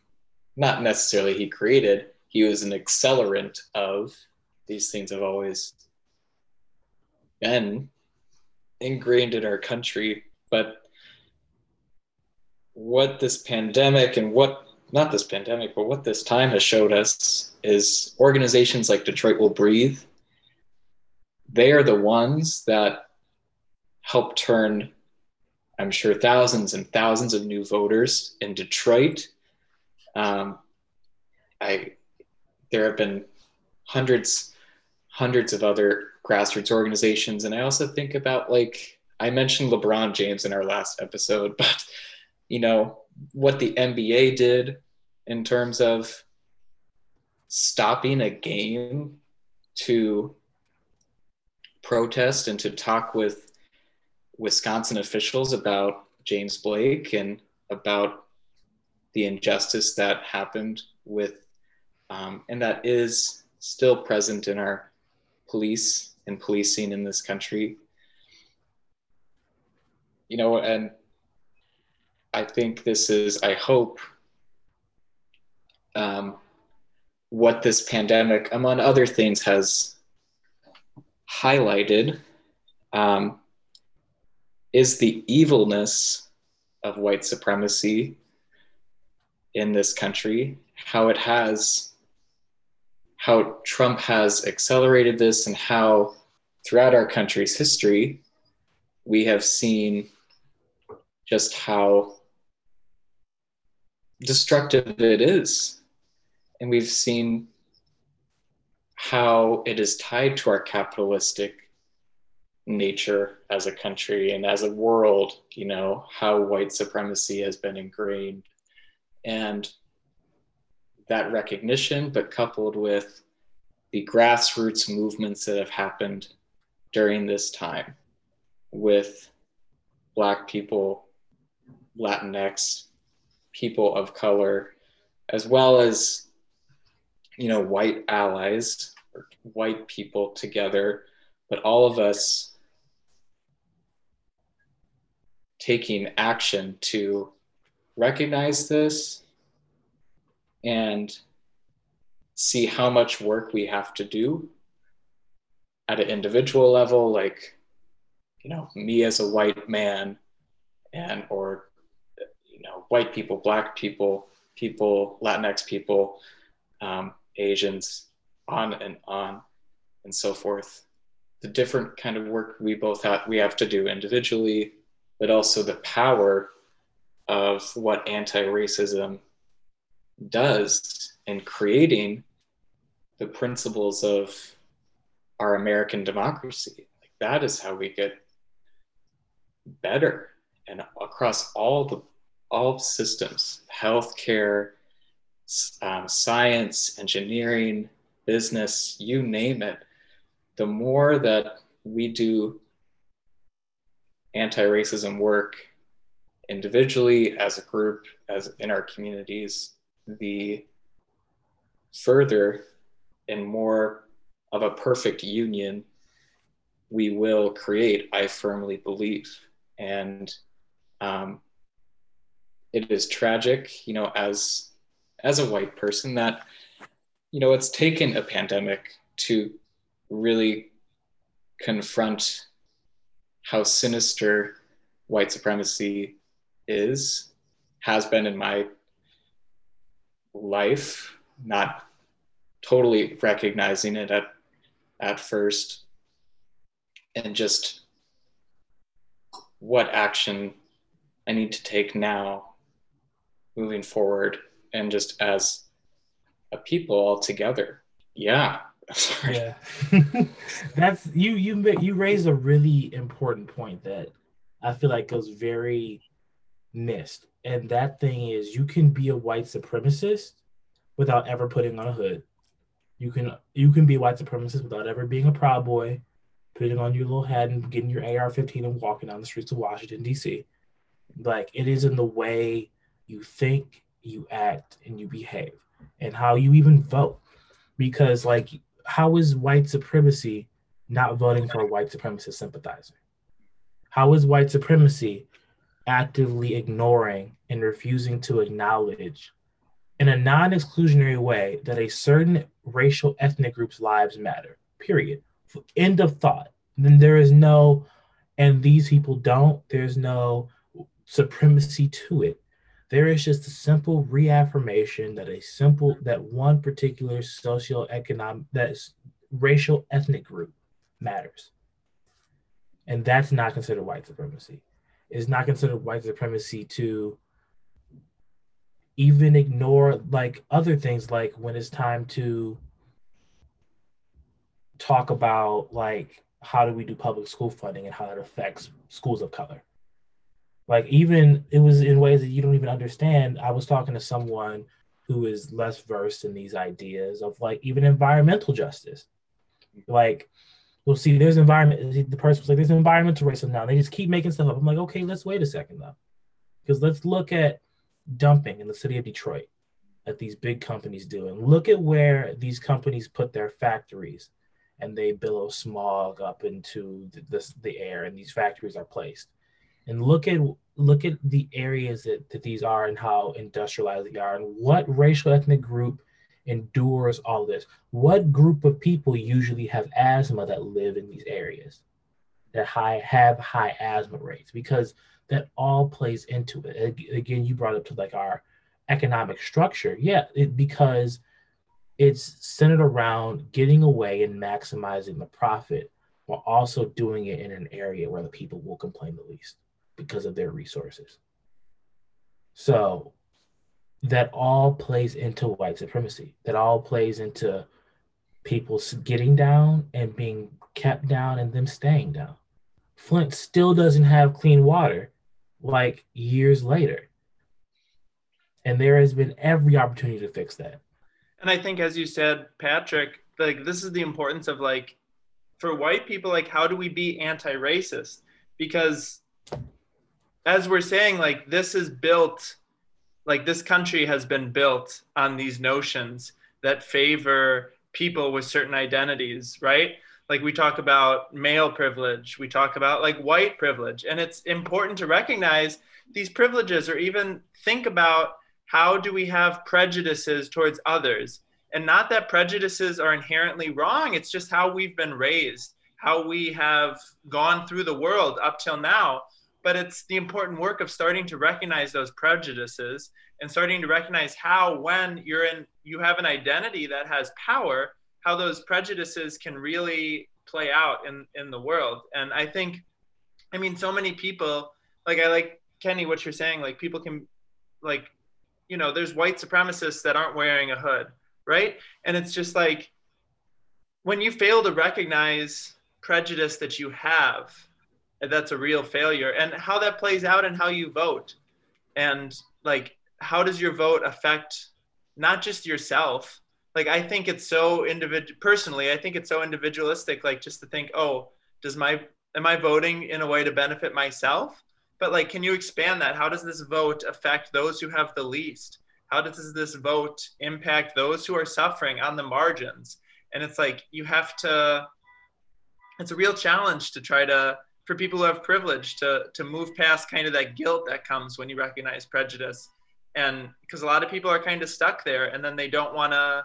not necessarily he created, he was an accelerant of, these things have always been ingrained in our country, but what this pandemic and what, not this pandemic, but what this time has showed us is organizations like Detroit Will Breathe, they are the ones that help turn, I'm sure, thousands and thousands of new voters in Detroit. Um, I, there have been hundreds, hundreds of other grassroots organizations. And I also think about, like, I mentioned LeBron James in our last episode, but, you know, what the N B A did in terms of stopping a game to protest and to talk with Wisconsin officials about James Blake and about the injustice that happened with, um, and that is still present in our police and policing in this country. You know, and I think this is, I hope, um, what this pandemic, among other things, has highlighted um, is the evilness of white supremacy in this country, how it has, how Trump has accelerated this, and how throughout our country's history, we have seen just how destructive it is. And we've seen how it is tied to our capitalistic nature as a country and as a world, you know, how white supremacy has been ingrained. And that recognition, but coupled with the grassroots movements that have happened during this time with Black people, Latinx, people of color, as well as, you know, white allies, or white people together, but all of us taking action to recognize this and see how much work we have to do at an individual level, like, you know, me as a white man, and, or, you know, white people, Black people, people, Latinx people, um, Asians, on and on and so forth. The different kind of work we both have, we have to do individually, but also the power of what anti-racism does in creating the principles of our American democracy. Like, that is how we get better, and across all the all systems, healthcare, Um, science, engineering, business, you name it. The more that we do anti-racism work individually, as a group, as in our communities, the further and more of a perfect union we will create, I firmly believe. And um, it is tragic, you know, as as a white person, that, you know, it's taken a pandemic to really confront how sinister white supremacy is, has been in my life, not totally recognizing it at, at first, and just what action I need to take now, moving forward, and just as a people all together. Yeah, I'm sorry. Yeah. That's, you, you, you raise a really important point that I feel like goes very missed. And that thing is, you can be a white supremacist without ever putting on a hood. You can, you can be a white supremacist without ever being a Proud Boy, putting on your little hat and getting your A R fifteen and walking down the streets of Washington, D C Like, it is in the way you think, you act, and you behave, and how you even vote. Because, like, how is white supremacy not voting for a white supremacist sympathizer? How is white supremacy actively ignoring and refusing to acknowledge in a non-exclusionary way that a certain racial ethnic group's lives matter, period? End of thought. Then there is no, and these people don't, there's no supremacy to it. There is just a simple reaffirmation that a simple, that one particular socioeconomic, that racial ethnic group matters. And that's not considered white supremacy. It's not considered white supremacy to even ignore, like, other things, like when it's time to talk about like, how do we do public school funding and how that affects schools of color? Like, even it was in ways that you don't even understand. I was talking to someone who is less versed in these ideas of like even environmental justice. Like, we'll see, there's environment, the person was like, there's environmental racism now. They just keep making stuff up. I'm like, okay, let's wait a second though. Because let's look at dumping in the city of Detroit that these big companies do. And look at where these companies put their factories, and they billow smog up into the, the, the air, and these factories are placed. And look at look at the areas that, that these are and how industrialized they are and what racial ethnic group endures all this. What group of people usually have asthma that live in these areas that high, have high asthma rates? Because that all plays into it. Again, you brought up to like our economic structure. Yeah, it, because it's centered around getting away and maximizing the profit while also doing it in an area where the people will complain the least because of their resources. So that all plays into white supremacy. That all plays into people getting down and being kept down and them staying down. Flint still doesn't have clean water, like, years later. And there has been every opportunity to fix that. And I think, as you said, Patrick, like, this is the importance of, like, for white people, like, how do we be anti-racist? Because as we're saying, like, this is built, like, this country has been built on these notions that favor people with certain identities, right? Like, we talk about male privilege, we talk about like white privilege, and it's important to recognize these privileges or even think about how do we have prejudices towards others. And not that prejudices are inherently wrong, it's just how we've been raised, how we have gone through the world up till now. But it's the important work of starting to recognize those prejudices and starting to recognize how, when you're in, you have an identity that has power, how those prejudices can really play out in, in the world. And I think, I mean, so many people, like I like, Kenny, what you're saying, like people can, like, you know, there's white supremacists that aren't wearing a hood, right? And it's just like, when you fail to recognize prejudice that you have, that's a real failure. And how that plays out in how you vote. And like, how does your vote affect not just yourself? Like, I think it's so individual, personally, I think it's so individualistic, like just to think, oh, does my, am I voting in a way to benefit myself? But like, can you expand that? How does this vote affect those who have the least? How does this vote impact those who are suffering on the margins? And it's like, you have to, it's a real challenge to try to, for people who have privilege to, to move past kind of that guilt that comes when you recognize prejudice. And because a lot of people are kind of stuck there, and then they don't want to,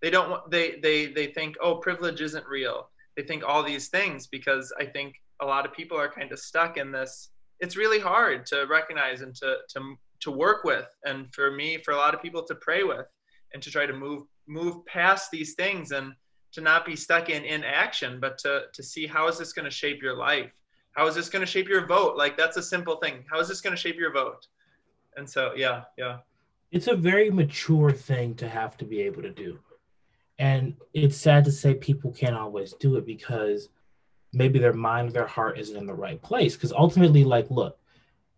They don't want, they, they, they think, oh, privilege isn't real. They think all these things, because I think a lot of people are kind of stuck in this. It's really hard to recognize and to, to, to work with. And for me, for a lot of people to pray with and to try to move, move past these things and to not be stuck in inaction, but to, to see how is this going to shape your life? How is this going to shape your vote? Like, that's a simple thing. How is this going to shape your vote? And so, yeah, yeah. It's a very mature thing to have to be able to do. And it's sad to say people can't always do it because maybe their mind, their heart isn't in the right place. Because ultimately, like, look,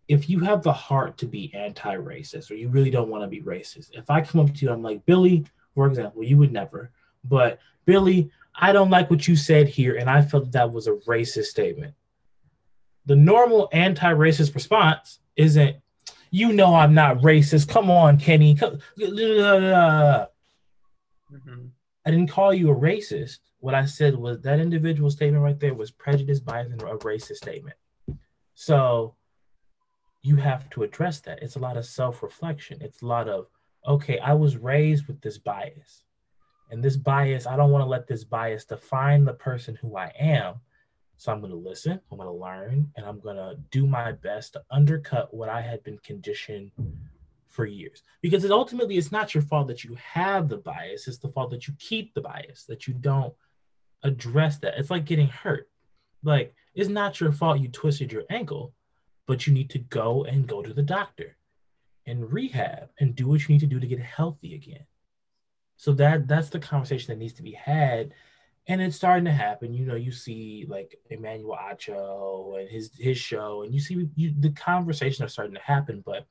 if you have the heart to be anti-racist or you really don't want to be racist, if I come up to you, I'm like, Billy, for example, you would never, but Billy, I don't like what you said here, and I felt that was a racist statement. The normal anti-racist response isn't, you know I'm not racist, come on, Kenny. Come. Mm-hmm. I didn't call you a racist. What I said was that individual statement right there was prejudice, bias, and a racist statement. So you have to address that. It's a lot of self-reflection. It's a lot of, okay, I was raised with this bias. And this bias, I don't want to let this bias define the person who I am. So I'm going to listen, I'm going to learn, and I'm going to do my best to undercut what I had been conditioned for years, because it ultimately it's not your fault that you have the bias, it's the fault that you keep the bias, that you don't address that. It's like getting hurt. Like, it's not your fault you twisted your ankle, but you need to go and go to the doctor and rehab and do what you need to do to get healthy again. So that that's the conversation that needs to be had And it's starting to happen. You know, you see like Emmanuel Acho and his his show, and you see you, the conversations are starting to happen, but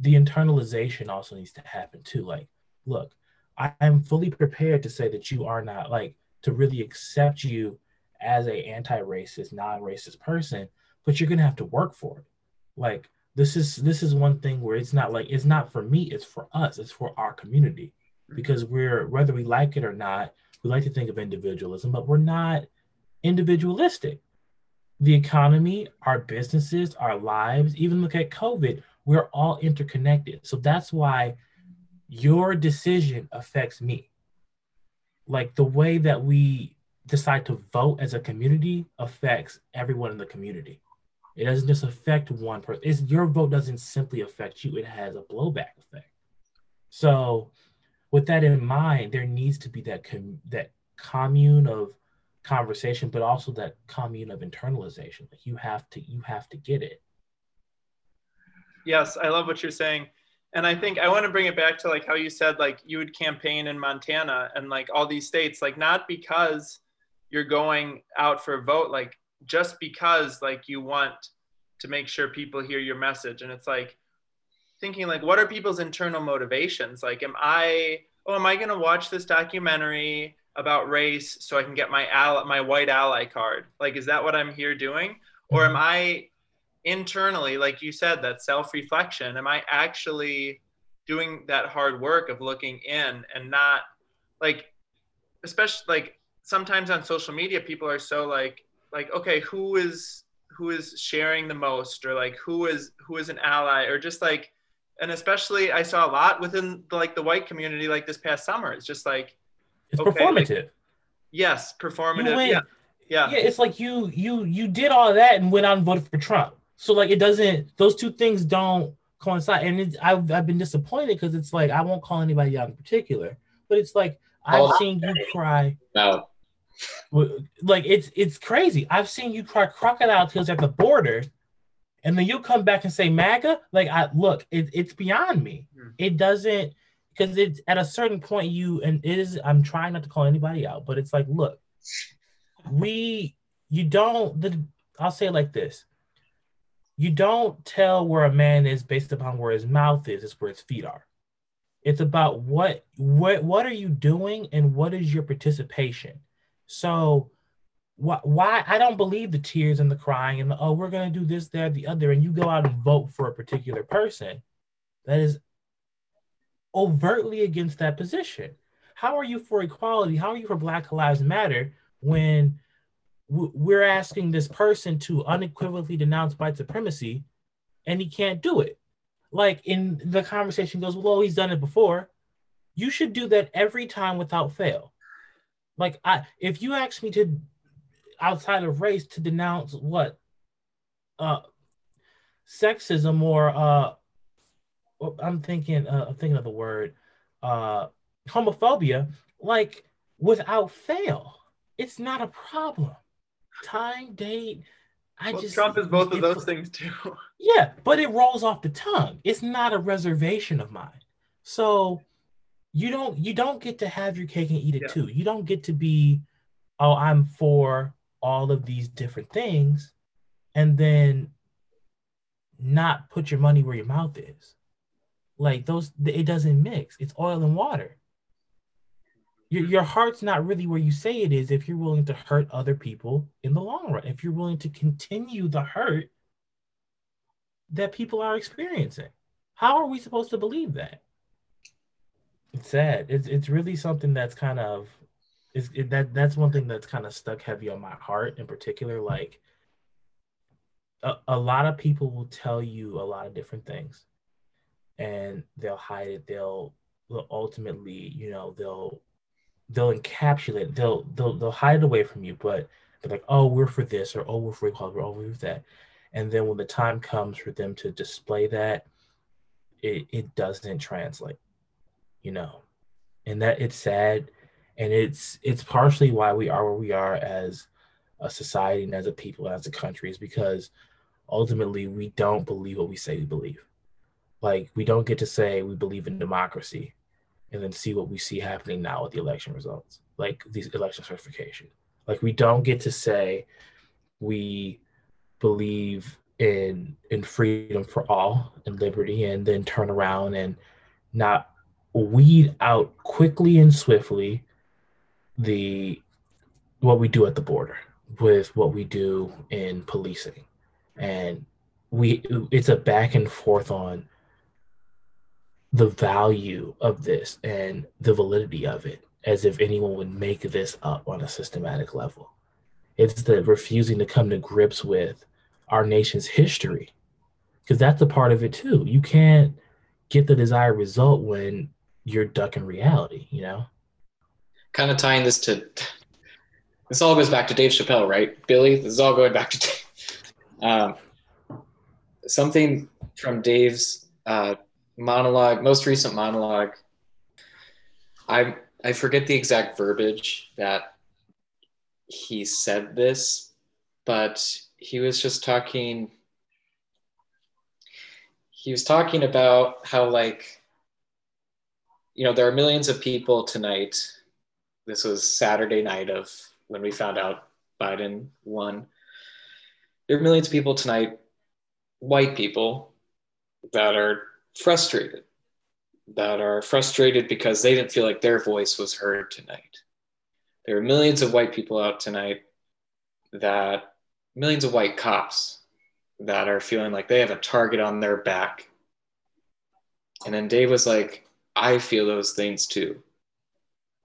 the internalization also needs to happen too. Like, look, I am fully prepared to say that you are not, like, to really accept you as a anti-racist, non-racist person, but you're gonna have to work for it. Like, this is this is one thing where it's not like, it's not for me, it's for us, it's for our community. Because we're, whether we like it or not, we like to think of individualism, but we're not individualistic. The economy, our businesses, our lives, even look at COVID, we're all interconnected. So that's why your decision affects me. Like, the way that we decide to vote as a community affects everyone in the community. It doesn't just affect one person. It's, your vote doesn't simply affect you. It has a blowback effect. So with that in mind, there needs to be that com- that commune of conversation, but also that commune of internalization. Like, you have to you have to get it. Yes, I love what you're saying. And I think I want to bring it back to like how you said, like, you would campaign in Montana and like all these states, like, not because you're going out for a vote, like, just because like you want to make sure people hear your message. And it's like thinking, like, what are people's internal motivations? Like, am I, oh, am I going to watch this documentary about race so I can get my ally, my white ally card? Like, is that what I'm here doing? Or am I internally, like you said, that self-reflection, am I actually doing that hard work of looking in and not, like, especially like sometimes on social media, people are so like, like, okay, who is, who is sharing the most, or like, who is, who is an ally, or just like, and especially I saw a lot within the, like the white community, like this past summer, it's just like, it's okay, performative. Like, yes. Performative. Yeah. Yeah. Yeah. It's like you, you, you did all that and went out and voted for Trump. So like, it doesn't, those two things don't coincide. And it's, I've, I've been disappointed because it's like, I won't call anybody out in particular, but it's like, I've oh, seen you cry. No. Like, it's it's crazy. I've seen you cry crocodile tears at the border, and then you come back and say MAGA. Like, I look, it, it's beyond me. It doesn't, because it's at a certain point you, and it is, I'm trying not to call anybody out, but it's like, look, we, you don't, the, I'll say it like this. You don't tell where a man is based upon where his mouth is, it's where his feet are. It's about what what what are you doing and what is your participation? So why, why I don't believe the tears and the crying and the, oh, we're going to do this, that, the other, and you go out and vote for a particular person that is overtly against that position. How are you for equality? How are you for Black Lives Matter when w- we're asking this person to unequivocally denounce white supremacy and he can't do it? Like, in the conversation goes, well, oh, he's done it before. You should do that every time without fail. Like, I, if you ask me to, outside of race, to denounce what, uh, sexism or uh, I'm thinking, uh, I'm thinking of the word, uh, homophobia, like, without fail, it's not a problem. Time, date, I well, just Trump is both it, of those it, things too. Yeah, but it rolls off the tongue. It's not a reservation of mine. So. You don't you don't get to have your cake and eat it yeah. too. You don't get to be, oh, I'm for all of these different things, and then not put your money where your mouth is. Like, those, it doesn't mix. It's oil and water. Your your heart's not really where you say it is if you're willing to hurt other people in the long run. If you're willing to continue the hurt that people are experiencing. How are we supposed to believe that? It's sad. It's it's really something that's kind of, is it, that that's one thing that's kind of stuck heavy on my heart in particular. Like, a, a lot of people will tell you a lot of different things, and they'll hide it. They'll, they'll ultimately, you know, they'll they'll encapsulate. They'll they'll they'll hide it away from you. But they're like, oh, we're for this, or oh, we're for equality, or oh, we're for that. And then when the time comes for them to display that, it it doesn't translate. You know, and that, it's sad, and it's it's partially why we are where we are as a society and as a people and as a country, is because ultimately we don't believe what we say we believe. Like, we don't get to say we believe in democracy. and then see what we see happening now with the election results, like these election certification. Like, we don't get to say we believe in in freedom for all and liberty and then turn around and not weed out quickly and swiftly the what we do at the border with what we do in policing. And we it's a back and forth on the value of this and the validity of it, as if anyone would make this up on a systematic level. It's the refusing to come to grips with our nation's history, because that's a part of it too. You can't get the desired result when you're ducking reality, you know? Kind of tying this to, this all goes back to Dave Chappelle, right, Billy? This is all going back to Dave. Um, something from Dave's uh, monologue, most recent monologue, I I forget the exact verbiage that he said this, but he was just talking, he was talking about how, like, you know, there are millions of people tonight. This was Saturday night of when we found out Biden won. There are millions of people tonight, white people, that are frustrated, that are frustrated because they didn't feel like their voice was heard tonight. There are millions of white people out tonight that, millions of white cops that are feeling like they have a target on their back. And then Dave was like, I feel those things too.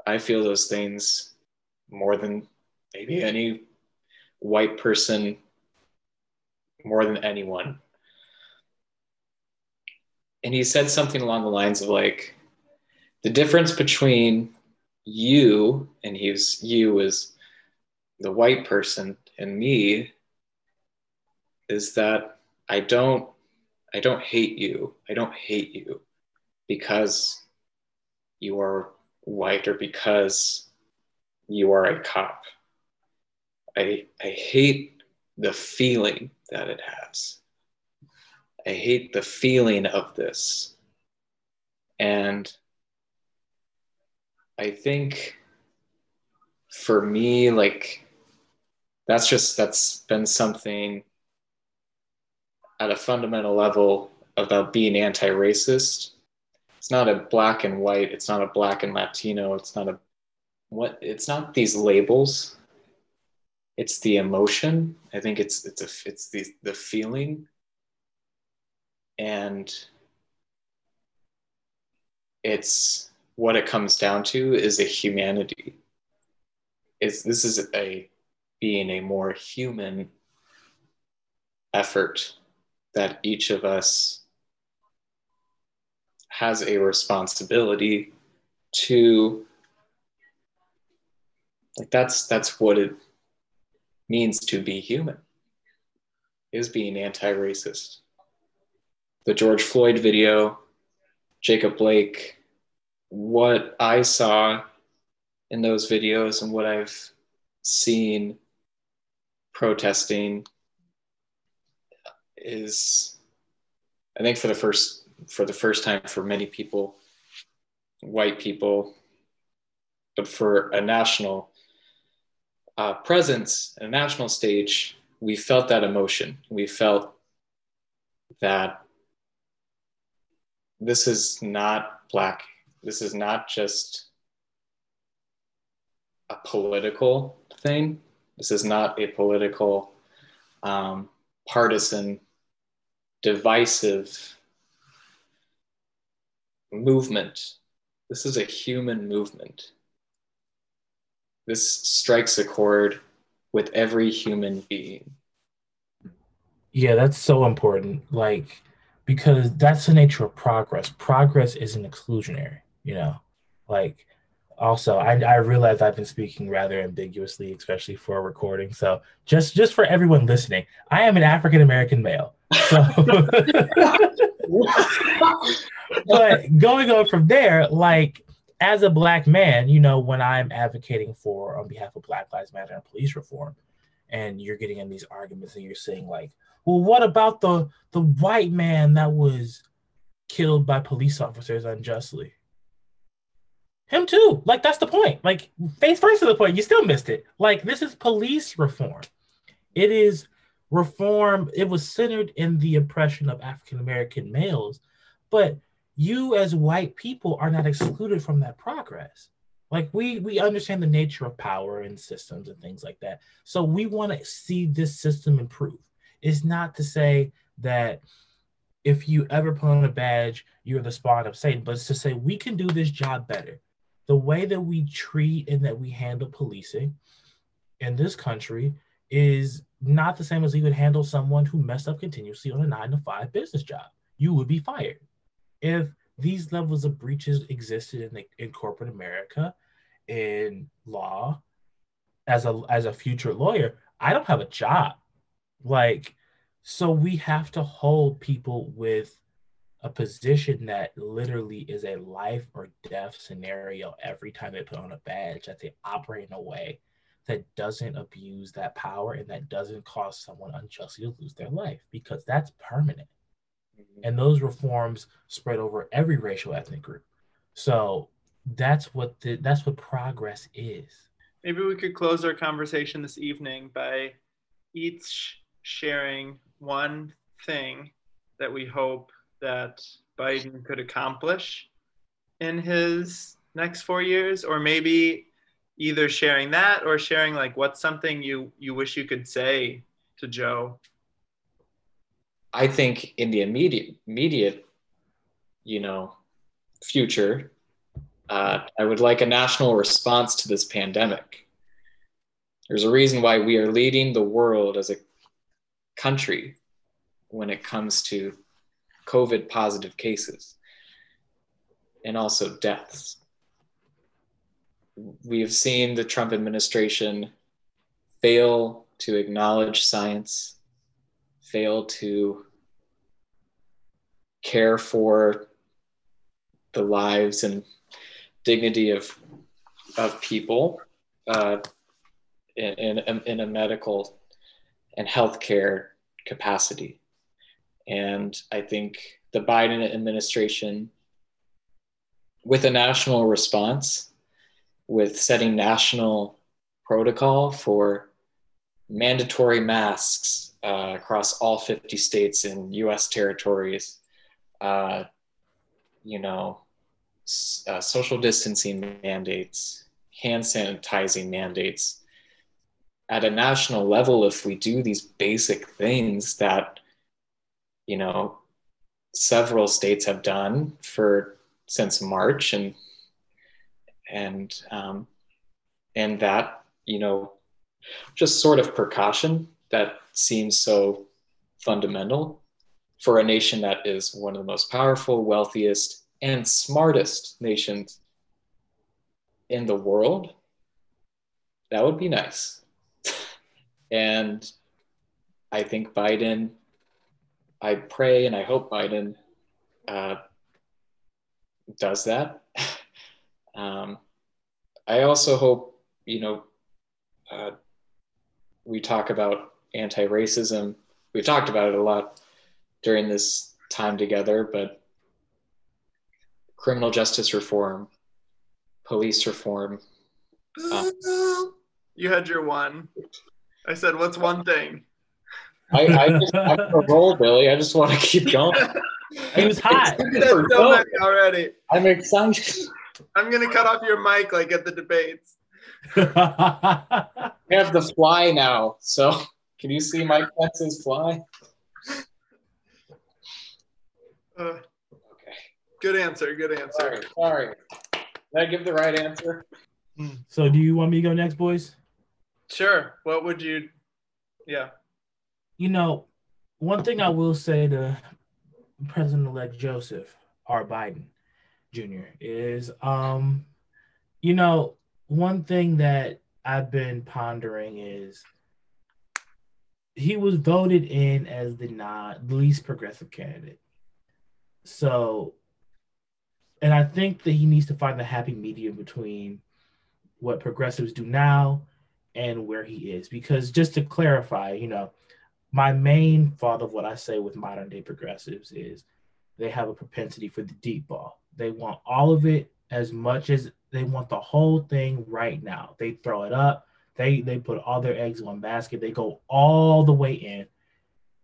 I feel those things more than maybe any white person, more than anyone. And he said something along the lines of, like, the difference between you, and he was, you is the white person, and me, is that I don't, I don't hate you. I don't hate you because you are white or because you are a cop. I, I hate the feeling that it has. I hate the feeling of this. And I think for me, like, that's just, that's been something at a fundamental level about being anti-racist. It's not a black and white, it's not a black and Latino, it's not a, what, it's not these labels. It's the emotion. I think it's, it's a, it's the, the feeling. And it's what it comes down to is a humanity. It's, this is a being a more human effort that each of us has a responsibility to, like, that's that's what it means to be human, is being anti-racist. The George Floyd video, Jacob Blake, what I saw in those videos and what I've seen protesting is, I think for the first, for the first time for many people, white people, but for a national uh, presence, a national stage, we felt that emotion. We felt that this is not black. This is not just a political thing. This is not a political, um, partisan, divisive movement. This is a human movement. This strikes a chord with every human being. Yeah, that's so important. Like, because that's the nature of progress. Progress isn't exclusionary, you know? Like, also, I, I realize I've been speaking rather ambiguously, especially for a recording. So just, just for everyone listening, I am an African-American male. So, but going on from there, like, as a Black man, you know, when I'm advocating for, on behalf of Black Lives Matter and police reform, and you're getting in these arguments and you're saying, like, well, what about the, the white man that was killed by police officers unjustly? Him too. Like, that's the point. Like, face first to the point. You still missed it. Like, this is police reform. It is reform. It was centered in the oppression of African-American males. But you as white people are not excluded from that progress. Like, we we understand the nature of power and systems and things like that. So we want to see this system improve. It's not to say that if you ever put on a badge, you're the spawn of Satan, but it's to say we can do this job better. The way that we treat and that we handle policing in this country is not the same as you would handle someone who messed up continuously on a nine to five business job. You would be fired. If these levels of breaches existed in, the, in corporate America, in law, as a, as a future lawyer, I don't have a job. Like, so we have to hold people with a position that literally is a life or death scenario every time they put on a badge, that they operate in a way that doesn't abuse that power and that doesn't cause someone unjustly to lose their life, because that's permanent. And those reforms spread over every racial ethnic group. So that's what the, that's what progress is. Maybe we could close our conversation this evening by each sharing one thing that we hope that Biden could accomplish in his next four years, or maybe either sharing that or sharing like what's something you, you wish you could say to Joe. I think in the immediate, immediate, you know, future, uh, I would like a national response to this pandemic. There's a reason why we are leading the world as a country when it comes to COVID positive cases and also deaths. We have seen the Trump administration fail to acknowledge science, fail to care for the lives and dignity of of people uh, in, in, in a medical and healthcare capacity. And I think the Biden administration, with a national response, with setting national protocol for mandatory masks Uh, across all fifty states and U S territories, uh, you know, s- uh, social distancing mandates, hand sanitizing mandates. At a national level, if we do these basic things that, you know, several states have done for since March, and and um, and that, you know, just sort of precaution that seems so fundamental for a nation that is one of the most powerful, wealthiest, and smartest nations in the world, that would be nice. And I think Biden, I pray and I hope Biden uh, does that. um, I also hope, you know, uh, we talk about anti-racism. We've talked about it a lot during this time together, but criminal justice reform, police reform. Um, you had your one. I said, what's one thing? I, I just, I'm on a roll, Billy. I just want to keep going. He was hot. So much already. I'm excited. I'm going to cut off your mic like at the debates. I have the fly now, so can you see Mike Pence's fly? Uh, okay. Good answer. Good answer. Sorry. Sorry. Did I give the right answer? So, do you want me to go next, boys? Sure. What would you? Yeah. You know, one thing I will say to President-elect Joseph R. Biden Junior is, um, you know, one thing that I've been pondering is he was voted in as the not least progressive candidate. So, and I think that he needs to find the happy medium between what progressives do now and where he is. Because just to clarify, you know, my main thought of what I say with modern day progressives is they have a propensity for the deep ball. They want all of it as much as They want the whole thing right now. They throw it up. They they put all their eggs in one basket. They go all the way in,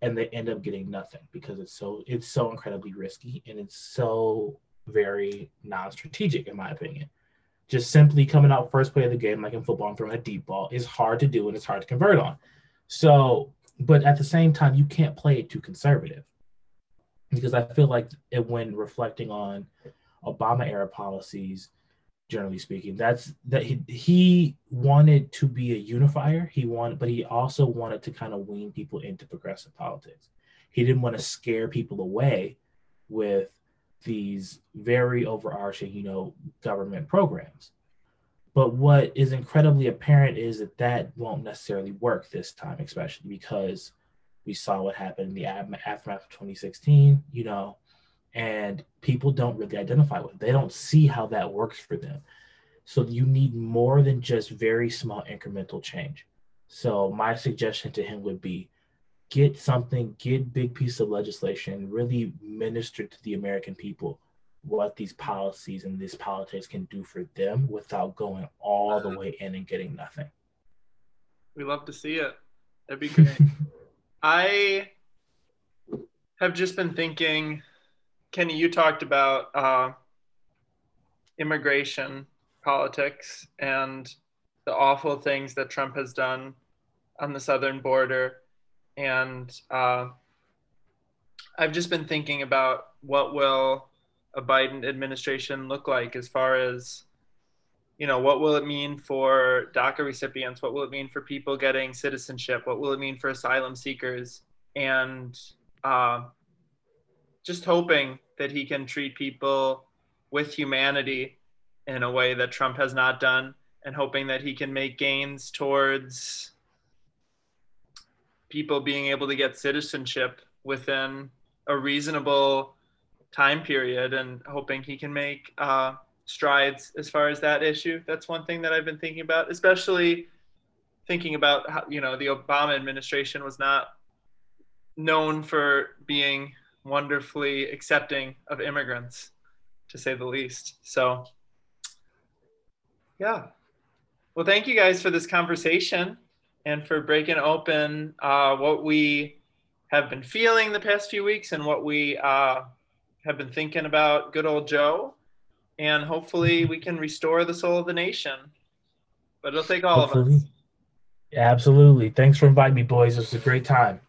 and they end up getting nothing because it's so it's so incredibly risky, and it's so very non-strategic, in my opinion. Just simply coming out first play of the game, like in football, and throwing a deep ball is hard to do, and it's hard to convert on. So, but at the same time, you can't play it too conservative, because I feel like it, when reflecting on Obama era policies, generally speaking, that's that he, he wanted to be a unifier. He wanted, but he also wanted to kind of wean people into progressive politics. He didn't want to scare people away with these very overarching, you know, government programs. But what is incredibly apparent is that that won't necessarily work this time, especially because we saw what happened in the aftermath of twenty sixteen, you know, and people don't really identify with it. They don't see how that works for them. So you need more than just very small incremental change. So my suggestion to him would be get something, get big piece of legislation, really minister to the American people what these policies and these politics can do for them without going all the way in and getting nothing. We love to see it. That'd be great. I have just been thinking, Kenny, you talked about uh, immigration politics and the awful things that Trump has done on the southern border. And uh, I've just been thinking about what will a Biden administration look like as far as, you know, what will it mean for DACA recipients? What will it mean for people getting citizenship? What will it mean for asylum seekers? And uh, just hoping that he can treat people with humanity in a way that Trump has not done, and hoping that he can make gains towards people being able to get citizenship within a reasonable time period, and hoping he can make uh, strides as far as that issue. That's one thing that I've been thinking about, especially thinking about how, you know, the Obama administration was not known for being wonderfully accepting of immigrants, to say the least. So, yeah. Well, thank you guys for this conversation and for breaking open uh, what we have been feeling the past few weeks and what we uh, have been thinking about good old Joe, and hopefully we can restore the soul of the nation, but it'll take all hopefully. of us. Absolutely. Thanks for inviting me, boys. It was a great time.